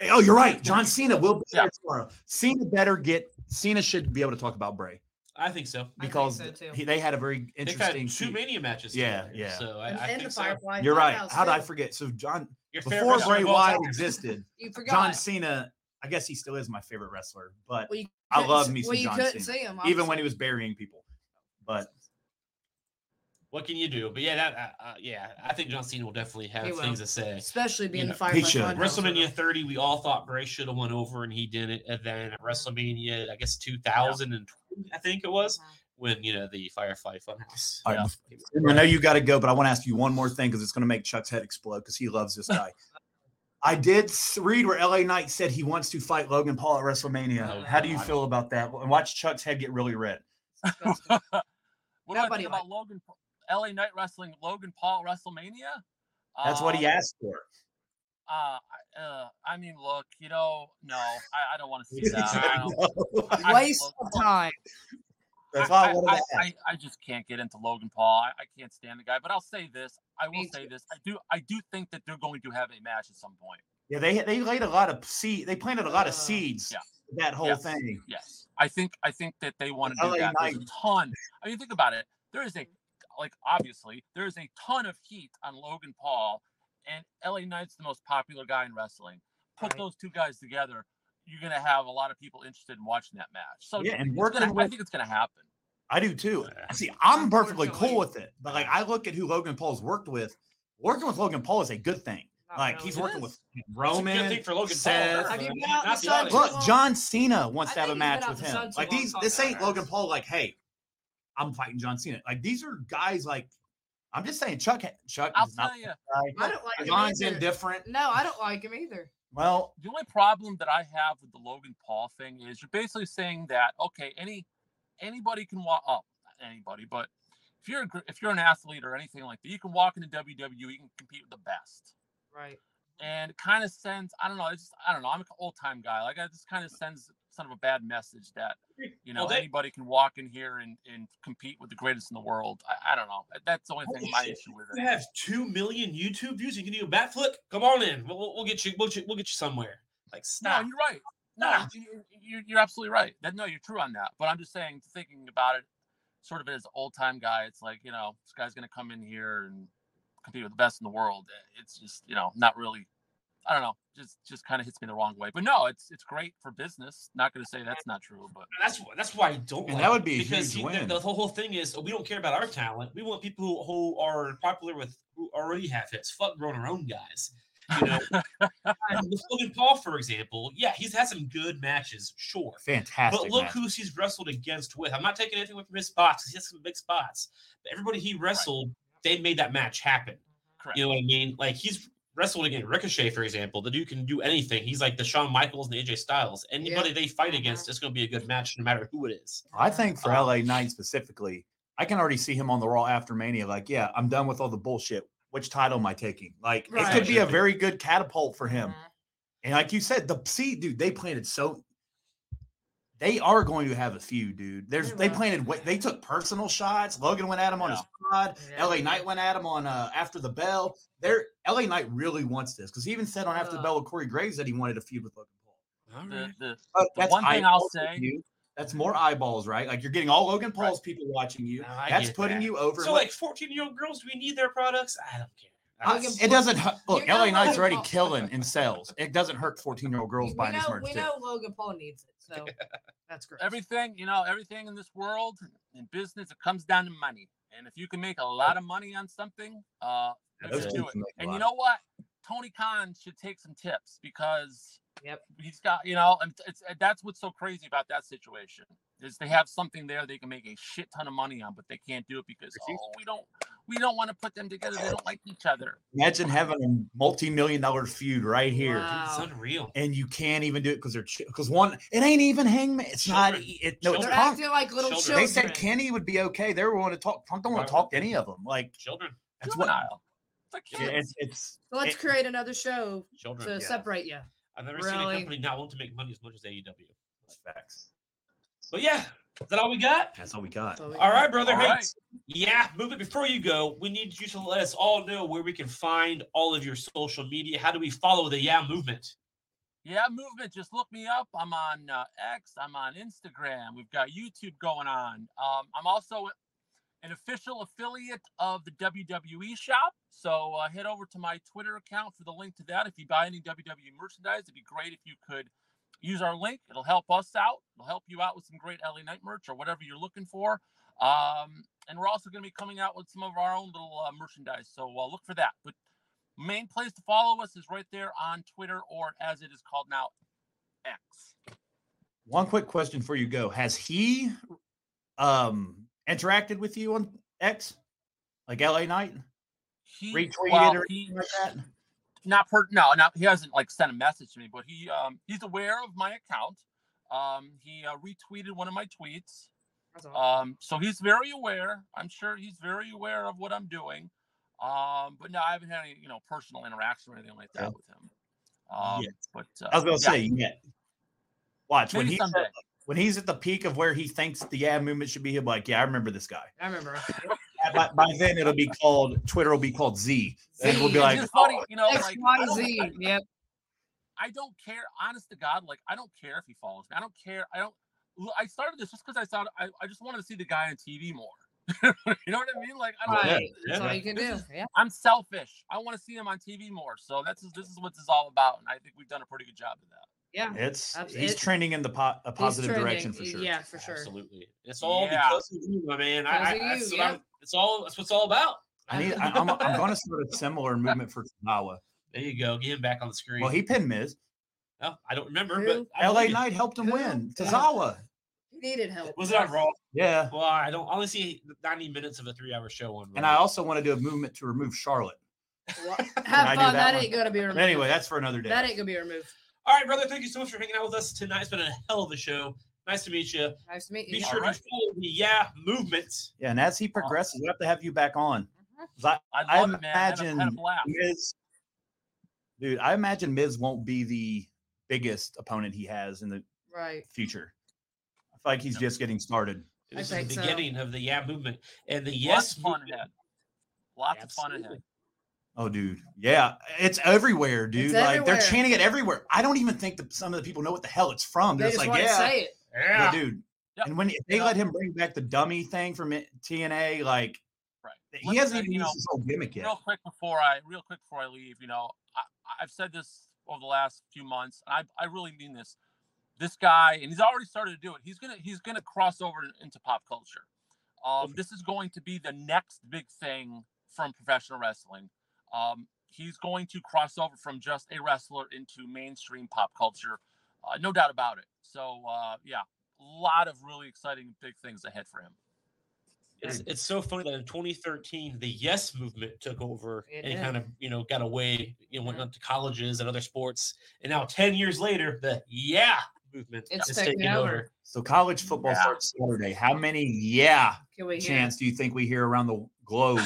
Oh, you're right. John Cena will be there tomorrow. Cena should be able to talk about Bray. I think so. Because they had a very interesting two Mania matches. Yeah. So I think so. You're right. How did I forget? So before Bray Wyatt existed, John Cena, I guess he still is my favorite wrestler, but I love me some John Cena, even when he was burying people. But what can you do? But I think John Cena will definitely have things to say, especially being the 500. WrestleMania 30, we all thought Bray should have won over, and he didn't. And then at WrestleMania, I guess 2020, I think it was when the Firefly Funhouse. Right. Yeah. I know you got to go, but I want to ask you one more thing because it's going to make Chuck's head explode because he loves this guy. I did read where LA Knight said he wants to fight Logan Paul at WrestleMania. Oh, how do you feel about that? And watch Chuck's head get really red. What do I think about Logan? LA Knight wrestling Logan Paul WrestleMania. That's what he asked for. I mean, look, no, I don't want to see that. Waste of time. I just can't get into Logan Paul. I can't stand the guy. But I'll say this. I do think that they're going to have a match at some point. Yeah, they laid a lot of seed. They planted a lot of seeds. Yeah. That whole thing. Yes, I think that they want to do that. There's a ton. I mean, think about it. There is a ton of heat on Logan Paul, and LA Knight's the most popular guy in wrestling. Put those two guys together, you're gonna have a lot of people interested in watching that match. So yeah, and I think it's gonna happen. I do too. See, I'm perfectly cool with it, but I look at who Logan Paul's worked with. Working with Logan Paul is a good thing. He's working with Roman. It's a good thing for Logan Paul. Look, John Cena wants to have a match with him. This ain't Logan Paul. Hey, I'm fighting John Cena. These are guys. I'm just saying, Chuck. I'll tell you, I don't like him. John's indifferent. No, I don't like him either. Well, the only problem that I have with the Logan Paul thing is you're basically saying that anybody can walk up anybody, but if you're an athlete or anything like that, you can walk into WWE, you can compete with the best. Right, and it kind of sends, I'm an old time guy. It just kind of sends sort of a bad message that, anybody can walk in here and compete with the greatest in the world. I don't know. That's the only thing my issue with it. You have 2 million YouTube views. You can do a backflip. Come on in. We'll get you. We'll get you somewhere. Stop. No, you're right. No, you're absolutely right. You're true on that. But I'm just saying, thinking about it, sort of as an old time guy, it's this guy's gonna come in here and compete with the best in the world. It's just, not really, I don't know, just kind of hits me the wrong way. But no, it's great for business. Not going to say that's not true, but that's why I don't. And that would be because win. The whole thing is, we don't care about our talent. We want people who are popular with, who already have hits. Fuck growing our own guys. Logan Paul, for example, he's had some good matches, sure, fantastic. But look who he's wrestled against with. I'm not taking anything away from his spots. He has some big spots. But everybody he wrestled. Right. They made that match happen. Correct. You know what I mean? He's wrestled against Ricochet, for example. The dude can do anything. He's like the Shawn Michaels and AJ Styles. Anybody they fight against, it's going to be a good match no matter who it is. I think for LA Knight specifically, I can already see him on the Raw after Mania. I'm done with all the bullshit. Which title am I taking? It could be a very good catapult for him. Mm-hmm. And like you said, they planted so... They are going to have a feud, dude. They took personal shots. Logan went at him on his pod. Yeah. LA Knight went at him on After the Bell. LA Knight really wants this because he even said on After the Bell with Corey Graves that he wanted a feud with Logan Paul. The one thing I'll say. That's more eyeballs, right? You're getting all Logan Paul's people watching you. No, that's putting you over. So 14-year-old girls, do we need their products? I don't care. It doesn't look. LA Knight's already killing in sales. It doesn't hurt 14-year-old girls buying his merch. We know Logan Paul needs it, so that's great. Everything in this world in business, it comes down to money. And if you can make a lot of money on something, just do it. And you know what? Tony Khan should take some tips because he's got that's what's so crazy about that situation is they have something there they can make a shit ton of money on, but they can't do it because we don't want to put them together. They don't like each other. Imagine having a multi-million-dollar feud right here. Wow. It's unreal, and you can't even do it because they're one. It ain't even Hangman. It's children. Not. They're acting like little children. They said Kenny would be okay. They were want to talk. Punk don't want to talk to any of them. Children. That's juvenile. Let's create another show to separate you. I've never seen a company not want to make money as much as AEW. That's facts. But is that all we got? That's all we got. All right, brother. Move it. Before you go, we need you to let us all know where we can find all of your social media. How do we follow the movement? Yeah, movement. Just look me up. I'm on X. I'm on Instagram. We've got YouTube going on. I'm also an official affiliate of the WWE Shop. So head over to my Twitter account for the link to that. If you buy any WWE merchandise, it'd be great if you could use our link. It'll help us out. It'll help you out with some great LA Knight merch or whatever you're looking for. And we're also going to be coming out with some of our own little merchandise. So look for that. But main place to follow us is right there on Twitter, or as it is called now, X. One quick question for you, go. Has he interacted with you on X? LA Knight? Retweeted or anything like that? He hasn't sent a message to me, but he's aware of my account. He retweeted one of my tweets. So he's very aware. I'm sure he's very aware of what I'm doing. But no, I haven't had any, personal interaction or anything like that with him. But I was going to say, watch Maybe when he someday. when he's at the peak of where he thinks the ad movement should be, he'll be like, yeah, I remember this guy. I remember. By then, it'll be called, Twitter will be called Z. And we'll be like, funny, you know, like, XYZ. Yeah. I don't care. Honest to God, like, I don't care if he follows me. I don't care. I started this just because I thought I just wanted to see the guy on TV more. You know what I mean? Like, I don't know. That's all you can do. Yeah. I'm selfish. I want to see him on TV more. So this is what this is all about. And I think we've done a pretty good job of that. Yeah, he's trending in the a positive direction for sure. Yeah, for sure. Absolutely. It's all because of you, my man. That's what it's all about. I'm going to start a similar movement for Tanawa. There you go. Get him back on the screen. Well, he pinned Miz. No, I don't remember, but LA Knight helped him win. Tozawa. He needed help. Was it on Raw? Yeah. Well, I only see 90 minutes of a 3-hour show on Raw. And I also want to do a movement to remove Charlotte. Have fun. That ain't going to be removed. Anyway, that's for another day. That ain't going to be removed. All right, brother. Thank you so much for hanging out with us tonight. It's been a hell of a show. Nice to meet you. Nice to meet you. Be sure to follow the movement. Yeah, and as he progresses, we'll have to have you back on. I love it, man. I had a blast. I imagine Miz won't be the biggest opponent he has in the future. I feel like he's just getting started. This is the beginning of the movement and the fun ahead. Lots of fun ahead. Oh, dude. Yeah. It's everywhere, dude. It's everywhere. Like, they're chanting it everywhere. I don't even think that some of the people know what the hell it's from. They're just like, say it. Yeah. But, dude. Yep. And when they let him bring back the dummy thing from TNA, like, he hasn't even used his whole gimmick yet. Real quick before I leave, you know, I've said this over the last few months. I really mean this. This guy, and he's already started to do it. He's gonna cross over into pop culture. This is going to be the next big thing from professional wrestling. He's going to cross over from just a wrestler into mainstream pop culture. No doubt about it. So, a lot of really exciting big things ahead for him. It's so funny that in 2013, the Yes movement took over kind of, got away, went on to colleges and other sports. And now 10 years later, the Yeah movement is taking over. So college football starts Saturday. How many chants do you think we hear around the globe?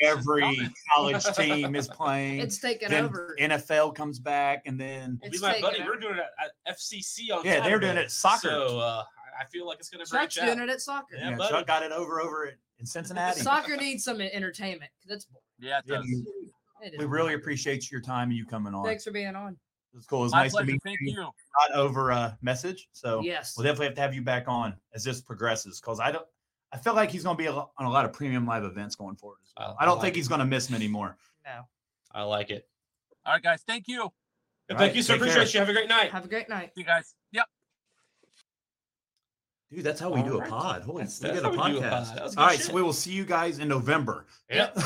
Every college team is playing. It's taking over. NFL comes back, and then my buddy, we're doing it at FCC on Saturday. They're doing it at soccer. So I feel like it's going to break out. Chuck's doing it at soccer. Yeah, Chuck got it over in Cincinnati. Soccer needs some entertainment. That's boring. Yeah, it does. We really appreciate your time and you coming on. Thanks for being on. It was cool. It was nice to meet you. Not over a message, so we'll definitely have to have you back on as this progresses, because I feel like he's going to be on a lot of premium live events going forward as well. I don't think he's going to miss many more. No, I like it. All right, guys, thank you. Thank you, sir. Appreciate you. Have a great night. Have a great night, you guys. Yep. Dude, that's how we do a pod. Holy, we did a podcast. All right, so we will see you guys in November. Yep.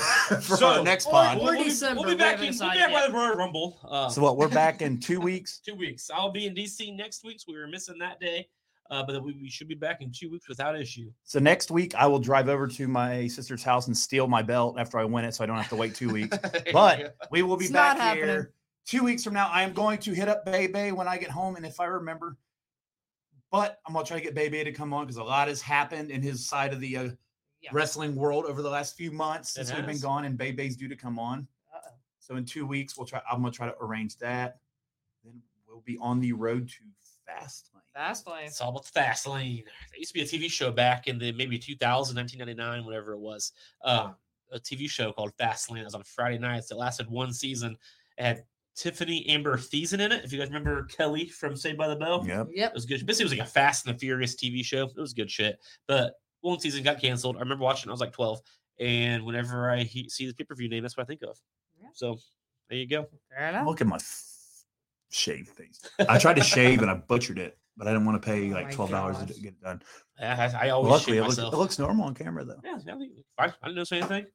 For our next pod. We'll be back by the Royal Rumble. So what? We're back in 2 weeks. 2 weeks. I'll be in DC next week. So we were missing that day, but we should be back in 2 weeks without issue. So next week, I will drive over to my sister's house and steal my belt after I win it, so I don't have to wait 2 weeks. But we will be back here 2 weeks from now. I am going to hit up Bebe when I get home, and if I remember. But I'm going to try to get Bebe to come on because a lot has happened in his side of the wrestling world over the last few months since we've been gone, and Bebe's due to come on. Uh-oh. So in 2 weeks, I'm going to try to arrange that. Then we'll be on the road to Fastlane. It's all about Fastlane. There used to be a TV show back in the maybe 2000, 1999, whatever it was. A TV show called Fastlane. It was on Friday nights. It lasted one season. It had Tiffany Amber Thiessen in it. If you guys remember Kelly from Saved by the Bell, it was good. Basically, it was like a Fast and the Furious TV show. It was good shit. But one season got canceled. I remember watching it. I was like 12, and whenever I see the pay-per-view name, that's what I think of. Yeah. So there you go. Fair enough. Look at my shave face. I tried to shave and I butchered it, but I didn't want to pay $12 to get it done. I always. Luckily, it looks normal on camera though. Yeah, I didn't notice anything.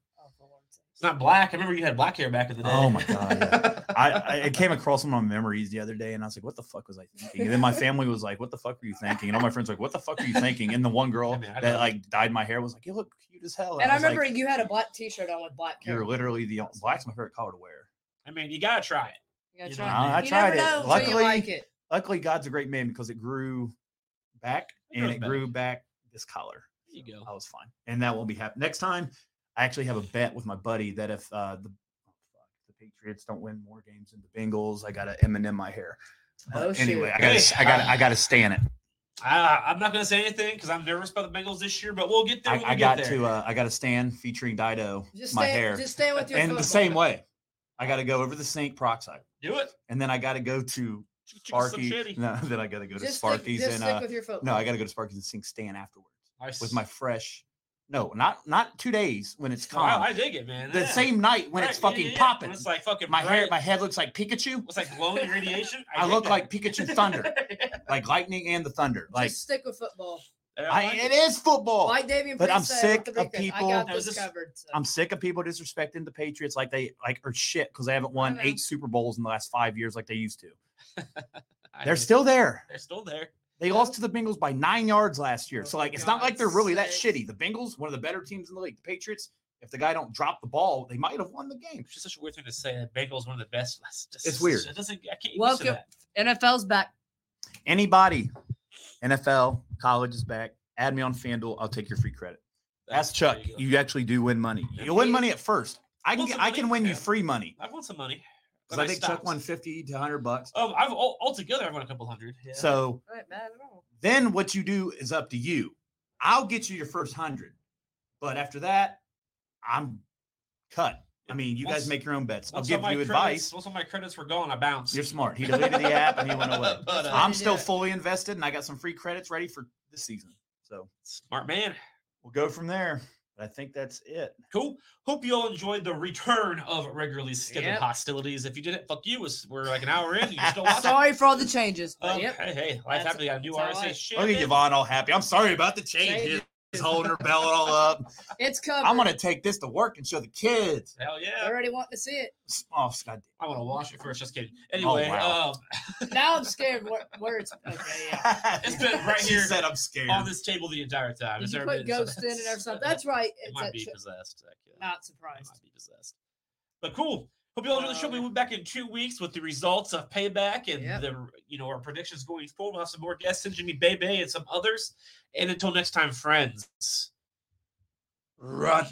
It's not black. I remember you had black hair back in the day. Oh my God. Yeah. I came across one of my memories the other day and I was like, what the fuck was I thinking? And then my family was like, what the fuck were you thinking? And all my friends were like, what the fuck were you thinking? And the one girl that dyed my hair was like, you look cute as hell. And I remember you had a black t-shirt on with black hair. You're literally black's my favorite color to wear. I mean, you got to try it. I tried it. Luckily, God's a great man because it grew back grew back this color. There you go. I was fine. And that will be happening next time. I actually have a bet with my buddy that if the Patriots don't win more games than the Bengals, I gotta Eminem my hair. Anyway, I gotta stand it. I'm not going to say anything because I'm nervous about the Bengals this year, but we'll get there. I got to stand featuring Dido. Just stand with your. And football. The same way, I got to go over the sink peroxide. Do it. And then I got to go to Sparky. No, then I got to go to Sparky's and with your football. No, I got to go to Sparky's and sink Stan afterwards with my fresh. No, not 2 days when it's calm. Oh, I dig it, man. The same night when it's fucking popping. It's like fucking my head looks like Pikachu. It's like glowing radiation. I look like Pikachu Thunder, like lightning and the thunder. Like just stick with football. It is football. Like Damian Priest, I'm sick of people. I'm sick of people disrespecting the Patriots like they are shit because they haven't won 8 Super Bowls in the last 5 years like they used to. They're still there. They're still there. They lost to the Bengals by 9 yards last year. So, it's not like they're really that shitty. The Bengals, one of the better teams in the league. The Patriots, if the guy don't drop the ball, they might have won the game. It's just such a weird thing to say. The Bengals, one of the best. It's weird. I can't use that. NFL's back. Anybody. NFL, college is back. Add me on FanDuel. I'll take your free credit. Ask Chuck. You actually do win money. You'll win money at first. I can win you free money. I want some money. Because I think Chuck won $50 to $100. Oh, altogether I've won a couple hundred. Yeah. So then what you do is up to you. I'll get you your first 100, but after that, I'm cut. I mean, you guys make your own bets. I'll give you advice. Once all my credits were gone, I bounced. You're smart. He deleted the app and he went away. But, I'm still fully invested, and I got some free credits ready for this season. So smart man. We'll go from there. I think that's it. Cool. Hope you all enjoyed the return of regularly scheduled hostilities. If you didn't, fuck you. We're like an hour in. You still watch. Sorry for all the changes. Hey, life happens. Got a new RSA shit. Look at Yvonne all happy. I'm sorry about the changes. She's holding her belt all up. It's covered. I'm going to take this to work and show the kids. Hell yeah. I already want to see it. Oh, God. I want to watch it first. Just kidding. Anyway. Oh, wow. Now I'm scared. Words. Okay, yeah. It's been right here. She said I'm scared. On this table the entire time. Did you put ghost in and everything? That's right. It might be possessed. Not surprised. It might be possessed. But cool. Hope you all enjoyed the show. We'll be back in 2 weeks with the results of Payback and our predictions going forward. We'll have some more guests, Jimmy Bebe and some others. And until next time, friends, run.